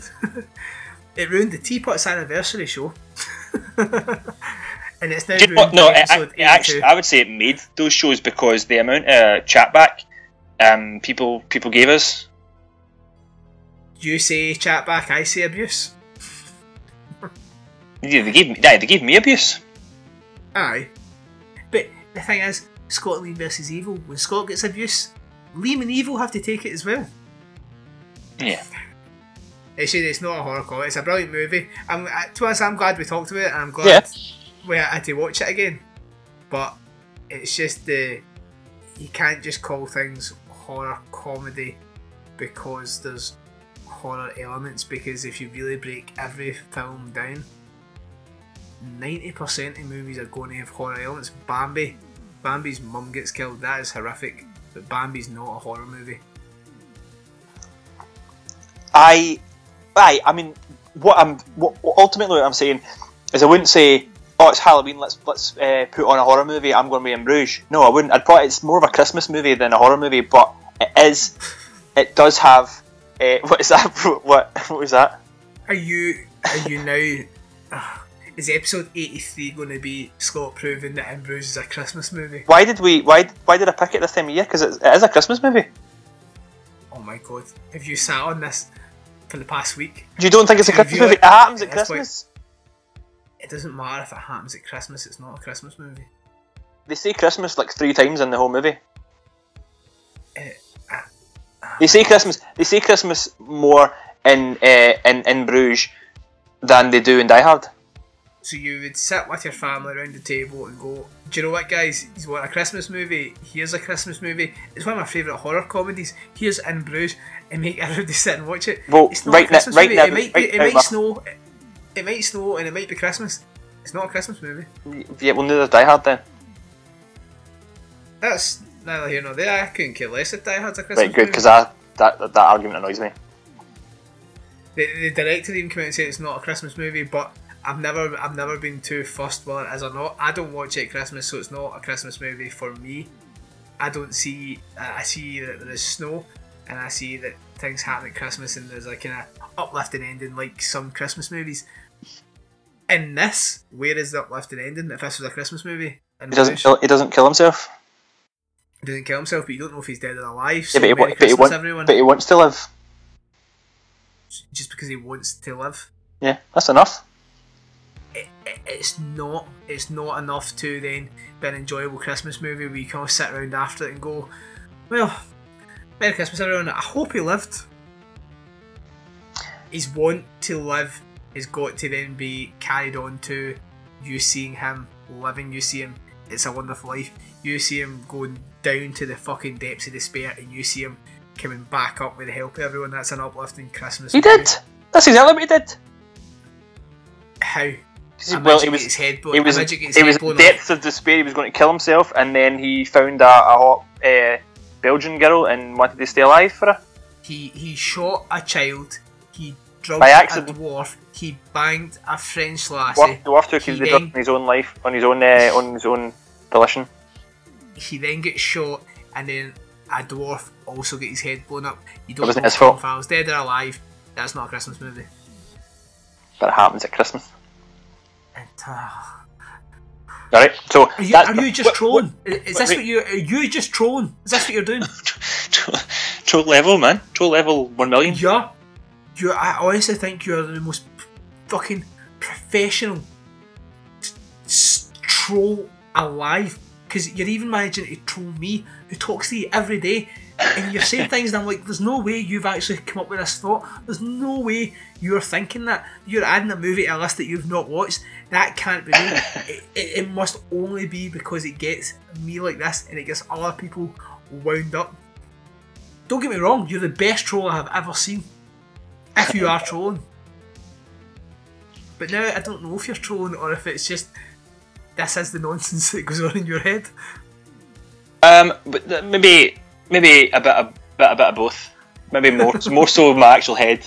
It ruined the Teapot's anniversary show. And it's now you know no it, it actually, I would say it made those shows, because the amount of chat back um, people people gave us. You say chat back, I say abuse. yeah, they gave me yeah, they gave me abuse. Aye, but the thing is, Scott Lean versus Evil, when Scott gets abuse, Liam and Evil have to take it as well. Yeah. It's, it's not a horror comedy. It's a brilliant movie. I'm, to us, I'm glad we talked about it, and I'm glad yeah. we had to watch it again. But it's just the you can't just call things horror comedy because there's horror elements. Because if you really break every film down, ninety percent of movies are going to have horror elements. Bambi, Bambi's mum gets killed. That is horrific. But Bambi's not a horror movie. I. I, I mean, what I'm what, ultimately what I'm saying is I wouldn't say, oh, it's Halloween, let's let's uh, put on a horror movie, I'm going to be In Bruges. No, I wouldn't. I'd probably, it's more of a Christmas movie than a horror movie, but it is, it does have, uh, what is that? What what was that? Are you are you now, uh, is episode eighty-three going to be Scott proving that In Bruges is a Christmas movie? Why did we, why, why did I pick it this time of year? Because it, it is a Christmas movie. Oh my God, have you sat on this for the past week? You don't think it's a Christmas movie? It happens at Christmas. It doesn't matter if it happens at Christmas, it's not a Christmas movie. They say Christmas like three times in the whole movie. Uh, uh, they say Christmas they say Christmas more in uh, in, in Bruges than they do in Die Hard. So you would sit with your family around the table and go, do you know what, guys, you want a Christmas movie? Here's a Christmas movie. It's one of my favourite horror comedies. Here's In Bruges, and make everybody sit and watch it. Well, it's not right a Christmas now, right movie. Now, it might, right it now, might now. snow, it, it might snow, and it might be Christmas. It's not a Christmas movie. Yeah, well, neither Die Hard then. That's neither here nor there. I couldn't care less if Die Hard's a Christmas movie. Right, good, because that, that that argument annoys me. The, the director even came out and said it's not a Christmas movie, but I've never I've never been too fussed whether it is or not. I don't watch it at Christmas, so it's not a Christmas movie for me. I don't see, uh, I see that there is snow, and I see that things happen at Christmas, and there's a kind of uplifting ending like some Christmas movies. In this, where is the uplifting ending if this was a Christmas movie? He doesn't kill, he doesn't kill himself? He doesn't kill himself, but you don't know if he's dead or alive, so yeah, but, he wa- but, he want, but he wants to live. Just because he wants to live? Yeah, that's enough. It, it, it's not it's not enough to then be an enjoyable Christmas movie where you can all sit around after it and go, well, Merry Christmas everyone, I hope he lived. His want to live has got to then be carried on to you seeing him living, you see him, it's a wonderful life, you see him going down to the fucking depths of despair and you see him coming back up with the help of everyone. That's an uplifting Christmas he movie. He did! That's exactly what he did! How? Well, he was, his head blown. He was, his he head was blown depths off. Of despair. He was going to kill himself, and then he found a, a hot uh, Belgian girl and wanted to stay alive for her. He he shot a child. He drugged a dwarf. He banged a French lassie. Dwarf, dwarf took his drug on his own life, on his own uh, on his own volition. He then gets shot, and then a dwarf also gets his head blown up. You don't know if Colin Farrell's dead or alive. That's not a Christmas movie. But it happens at Christmas. Alright, so Are you, are you just what, trolling? What, what, is this what you are you just trolling? Is this what you're doing? troll, troll level, man. Troll level one million. Yeah. You I honestly think you're the most fucking professional t- t- troll alive. Because you're even managing to troll me, who talks to you every day, and you're saying things and I'm like, there's no way you've actually come up with this thought. There's no way you're thinking that. You're adding a movie to a list that you've not watched. That can't be me. It, it, it must only be because it gets me like this and it gets other people wound up. Don't get me wrong, you're the best troller I've ever seen. If you are trolling. But now I don't know if you're trolling or if it's just... this is the nonsense that goes on in your head. Um, but maybe, maybe a bit, a bit, a bit of both. Maybe more, more so my actual head.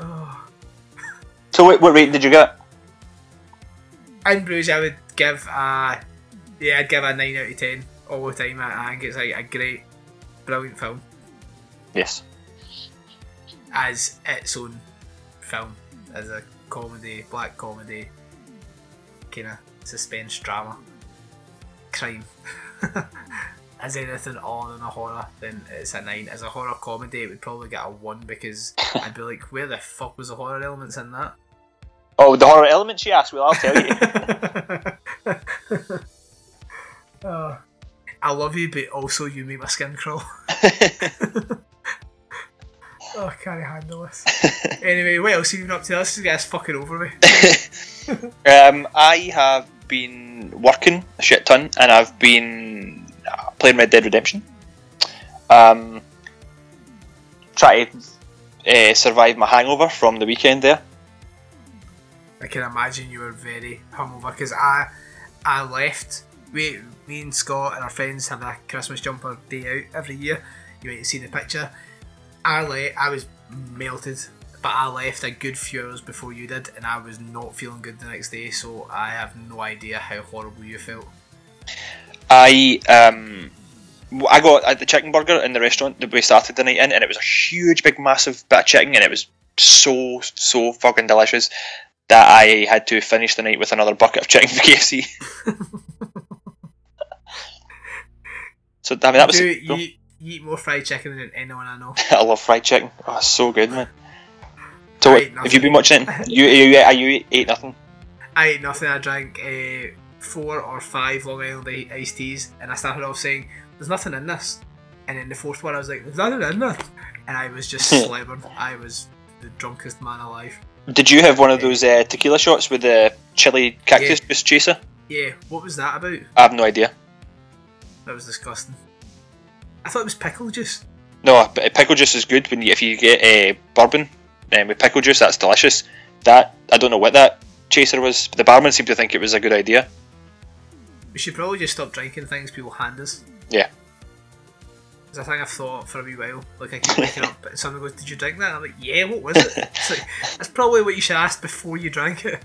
Oh. So, what, what rate did you get? In Bruges, I would give a, yeah, I'd give a nine out of ten all the time. I, I think it's like a great, brilliant film. Yes. As its own film, as a comedy, black comedy. Kind of suspense, drama, crime. As anything other than a horror, then it's a nine. As a horror comedy, it would probably get a one because I'd be like, where the fuck was the horror elements in that? Oh, the horror elements, you asked? Well, I'll tell you. Oh, I love you, but also you make my skin crawl. Oh, I can't handle this. Anyway, what else have you been up to? Let's just get this fucking over with. um, I have been working a shit ton, and I've been playing Red Dead Redemption. Um, try to uh, survive my hangover from the weekend there. I can imagine you were very hungover, because I, I left. We, me and Scott and our friends have a Christmas jumper day out every year. You might see the picture. I left, I was melted, but I left a good few hours before you did, and I was not feeling good the next day, so I have no idea how horrible you felt. I um, I got the chicken burger in the restaurant that we started the night in, and it was a huge, big, massive bit of chicken, and it was so, so fucking delicious that I had to finish the night with another bucket of chicken for K F C. So, I mean, that was... Do you, cool. You eat more fried chicken than anyone I know. I love fried chicken. Oh, it's so good, man. So, what, have you been watching? You, you, you, you ate nothing? I ate nothing. I drank uh, four or five Long Island iced teas, and I started off saying, there's nothing in this. And then the fourth one, I was like, there's nothing in this. And I was just slobbered. I was the drunkest man alive. Did you have one of those uh, tequila shots with the chili cactus yeah. juice chaser? Yeah, what was that about? I have no idea. That was disgusting. I thought it was pickle juice. No, pickle juice is good when you, if you get uh, bourbon um, with pickle juice, that's delicious. That I don't know what that chaser was, but the barman seemed to think it was a good idea. We should probably just stop drinking things people hand us. Yeah. It's a thing I've thought for a wee while. Like, I keep waking up and someone goes, "Did you drink that?" And I'm like, "Yeah, what was it?" It's like, that's probably what you should ask before you drank it.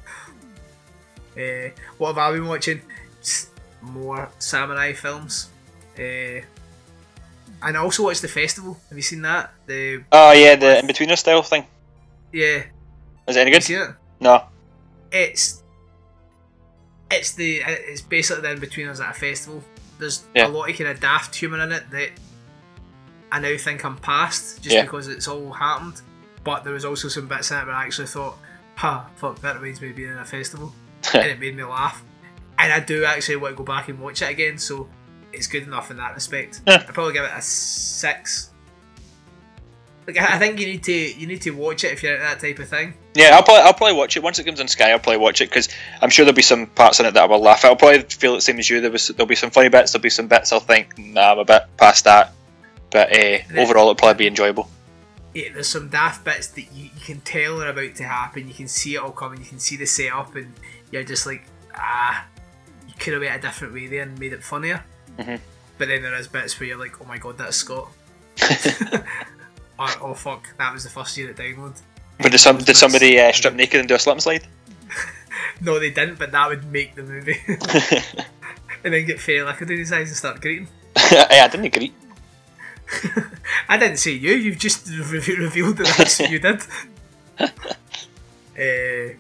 Uh, what have I been watching? Just more samurai films. Uh, and I also watched The Festival. Have you seen that? The Oh yeah, the with... In-Betweener style thing. Yeah. Is it any good? Have you seen it? No. It's it's the it's basically the In-Betweeners at a festival. There's yeah. a lot of kind of daft humour in it that I now think I'm past just yeah. because it's all happened. But there was also some bits in it where I actually thought, "Ha, fuck, that reminds me of being in a festival." And it made me laugh. And I do actually want to go back and watch it again, so it's good enough in that respect. Yeah. I'd probably give it a six. Like, I think you need to you need to watch it if you're into that type of thing. Yeah, I'll probably, I'll probably watch it. Once it comes on Sky, I'll probably watch it, because I'm sure there'll be some parts in it that I will laugh at. I'll probably feel the same as you. There was, there'll be some funny bits, there'll be some bits I'll think, nah, I'm a bit past that. But uh, overall, it'll probably be enjoyable. Yeah, there's some daft bits that you, you can tell are about to happen. You can see it all coming. You can see the setup, and you're just like, ah, you could have went a different way there and made it funnier. Mm-hmm. But then there is bits where you're like, oh my god, that's Scott. Or, oh fuck, that was the first year at Download. But did, some, did somebody uh, strip naked and do a slip and slide? No, they didn't, but that would make the movie. And then get Fairy Liquid in his eyes and start greeting. I, I didn't greet. I didn't say you, you've just re- revealed that that's what you did. uh,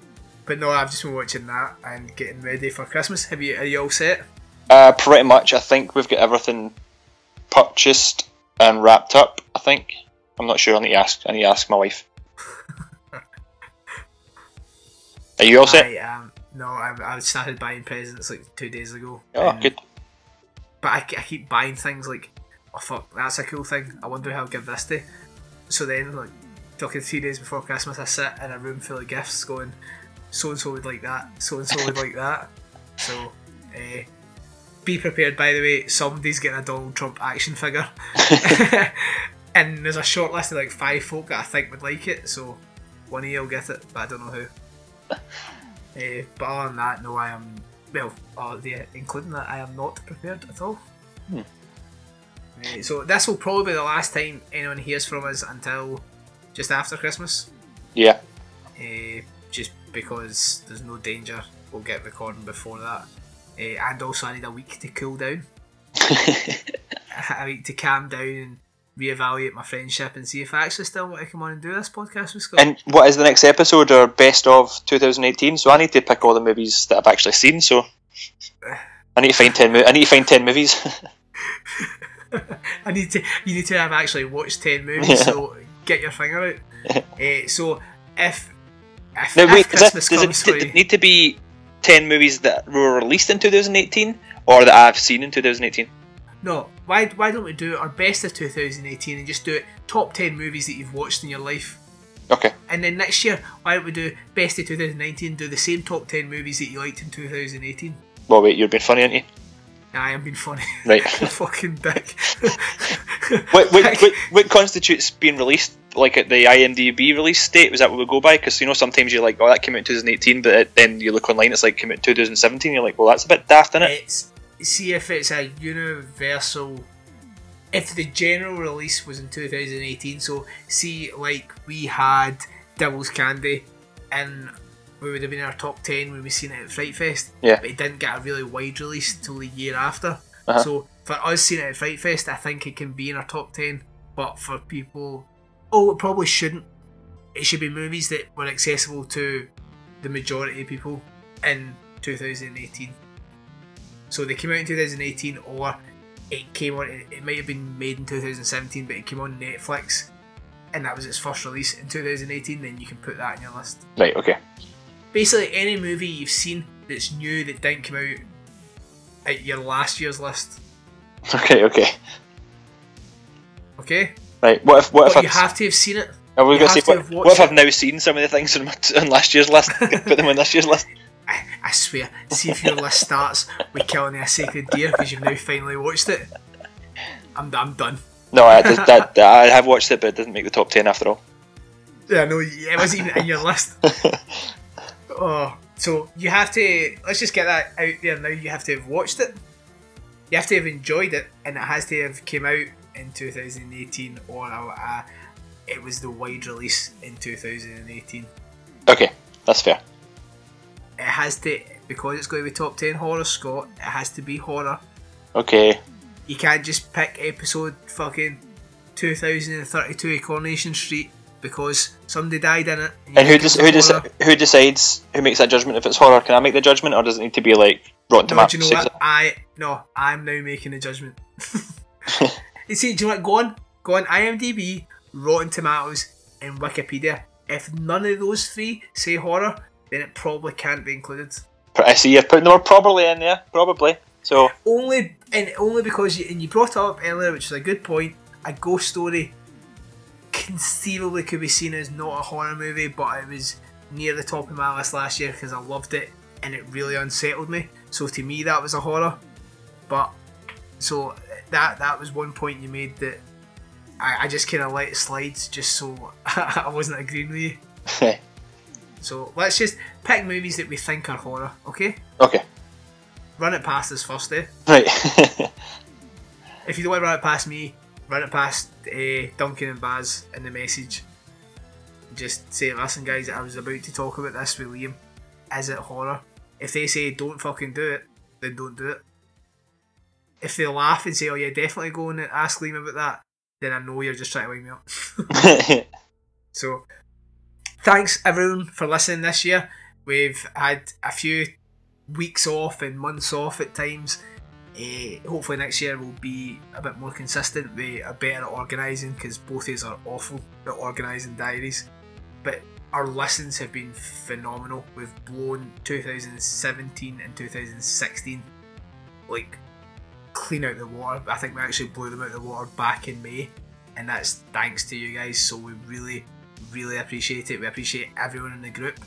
but no, I've just been watching that and getting ready for Christmas. Have you? Are you all set? Uh, pretty much. I think we've got everything purchased and wrapped up, I think. I'm not sure, I need to ask, I need to ask my wife. Are you all set? I, um, no, I, I started buying presents like two days ago. Oh, um, good. But I, I keep buying things like, oh fuck, that's a cool thing, I wonder how I'll give this to. So then, like, fucking three days before Christmas, I sit in a room full of gifts going, so and so would like that, so and so would like that. So, eh, be prepared, by the way, somebody's getting a Donald Trump action figure. And there's a short list of like five folk that I think would like it, so one of you will get it, but I don't know who. eh, but other than that, no, I am, well, uh, the, including that, I am not prepared at all. Hmm. So this will probably be the last time anyone hears from us until just after Christmas. Yeah. Uh, just because there's no danger we'll get recording before that. Uh, and also I need a week to cool down. A week to calm down and reevaluate my friendship and see if I actually still want to come on and do this podcast with Scott. And what is the next episode, or best of twenty eighteen? So I need to pick all the movies that I've actually seen, so I need to find ten, mo- I need to find ten movies. I need to. You need to have actually watched ten movies, yeah. So get your finger out. Yeah. Uh, so if if, now, wait, if Christmas does it, comes, does it, does it need to be ten movies that were released in twenty eighteen or that I've seen in twenty eighteen? No. Why Why don't we do our best of twenty eighteen and just do it top ten movies that you've watched in your life? Okay. And then next year, why don't we do best of twenty nineteen? Do the same top ten movies that you liked in twenty eighteen. Well, wait, you've been funny, haven't you? Nah, I am being funny. Right. Fucking dick. what, what, what, what constitutes being released, like at the I M D B release date? Was that what we go by? Because, you know, sometimes you're like, oh, that came out in twenty eighteen, but it, then you look online, it's like came out in twenty seventeen, you're like, well, that's a bit daft, isn't it? It's, see if it's a universal... If the general release was in twenty eighteen, so see, like, we had Devil's Candy and... we would have been in our top ten when we seen it at Fright Fest, yeah. But it didn't get a really wide release till the year after. Uh-huh. So for us seeing it at Fright Fest, I think it can be in our top ten, but for people, oh, it probably shouldn't. It should be movies that were accessible to the majority of people in twenty eighteen. So they came out in twenty eighteen, or it came on, it might have been made in twenty seventeen, but it came on Netflix, and that was its first release in twenty eighteen, then you can put that in your list. Right, okay. Basically, any movie you've seen that's new that didn't come out at your last year's list. Okay, okay. Okay? Right, what if... What but if you I've... have to have seen it. I was going to say, what, what if I've now seen some of the things on, my t- on last year's list? Put them on this year's list. I, I swear, see if your list starts with Killing of a Sacred Deer because you've now finally watched it. I'm, I'm done. No, I, that, that, I have watched it, but it didn't make the top ten after all. Yeah, no, it wasn't even in your list. Oh, so you have to, let's just get that out there now, you have to have watched it, you have to have enjoyed it, and it has to have came out in two thousand eighteen, or uh, it was the wide release in two thousand eighteen. Okay, that's fair. It has to, because it's going to be top ten horror, Scott, it has to be horror. Okay. You can't just pick episode fucking two thousand thirty-two of Coronation Street because somebody died in it. And, and who does, who does, who decides, who makes that judgment if it's horror? Can I make the judgment, or does it need to be like Rotten no, Tomatoes? Do you know what? I no, I'm now making a judgment. You see, do you know what? Go on, go on IMDb, Rotten Tomatoes, and Wikipedia. If none of those three say horror, then it probably can't be included. I see you've put the word probably in there, probably. So only and only because you, and you brought it up earlier, which is a good point. A ghost story conceivably could be seen as not a horror movie, but it was near the top of my list last year because I loved it and it really unsettled me. So to me, that was a horror. But so that that was one point you made that I, I just kind of let it slide, just so I wasn't agreeing with you. So let's just pick movies that we think are horror, okay? Okay. Run it past us first, eh? Right. If you don't want to run it past me, run it past uh, Duncan and Baz in the message. Just say, listen guys, I was about to talk about this with Liam. Is it horror? If they say don't fucking do it, then don't do it. If they laugh and say, oh yeah, definitely go and ask Liam about that, then I know you're just trying to wake me up. So, thanks everyone for listening this year. We've had a few weeks off and months off at times. Uh, hopefully next year we'll be a bit more consistent. We are better at organising because both of us are awful at organising diaries. But our listens have been phenomenal. We've blown two thousand seventeen and two thousand sixteen like clean out the water. I think we actually blew them out the water back in May, and that's thanks to you guys. So we really, really appreciate it. We appreciate everyone in the group.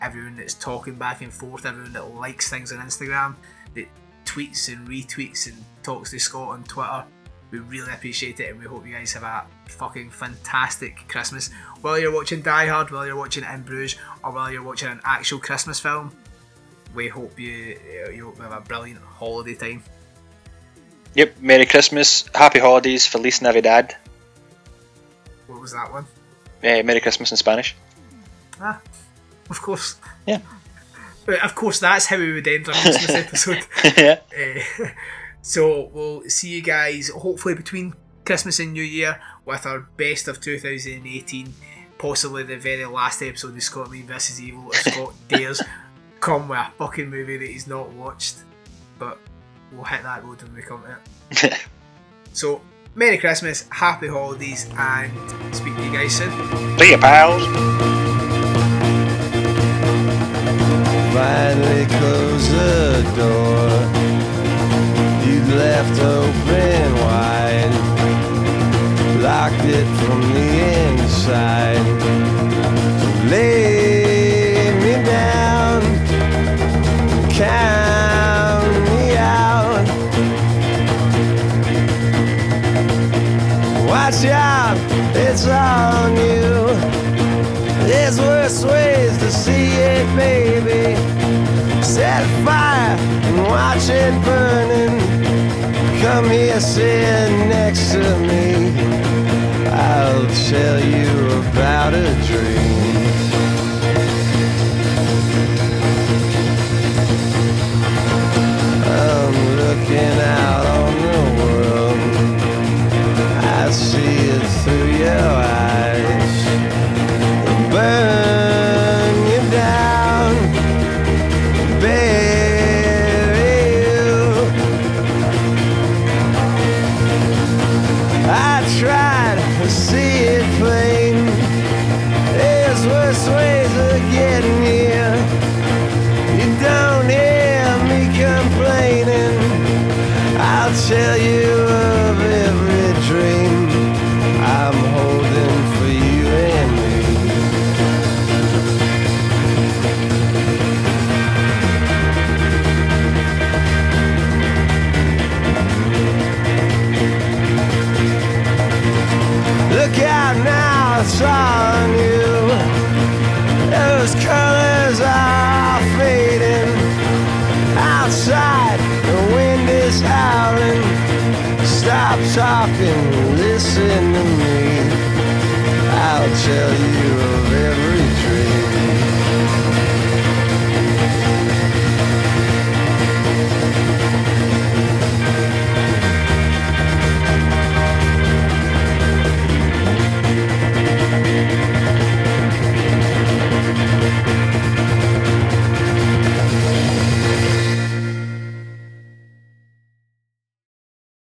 Everyone that's talking back and forth, everyone that likes things on Instagram, that tweets and retweets and talks to Scott on Twitter. We really appreciate it, and we hope you guys have a fucking fantastic Christmas. While you're watching Die Hard, while you're watching In Bruges, or while you're watching an actual Christmas film, we hope you, you have a brilliant holiday time. Yep, Merry Christmas, Happy Holidays, Feliz Navidad. What was that one? Uh, Merry Christmas in Spanish. Ah. Of course. Yeah. But of course, that's how we would end our Christmas episode. Yeah. Uh, so we'll see you guys hopefully between Christmas and New Year with our best of two thousand eighteen, possibly the very last episode of Scott and Me versus Evil, if Scott dares come with a fucking movie that he's not watched. But we'll hit that road when we come to it. So, Merry Christmas, Happy Holidays, and speak to you guys soon. See you, pals. Finally closed the door you'd left open wide, locked it from the inside. So lay me down, count me out. Watch out, it's on you. There's worse ways to see it, baby. Set fire and watch it burning. Come here, sit next to me. I'll tell you about a dream. I'm looking out on the world. I see it through your eyes. Burn you down, bury you. I tried to see it plain. There's worse ways of getting here. You don't hear me complaining. I'll tell you of every dream I'm holding for you and me. talking, listen to me, I'll tell you.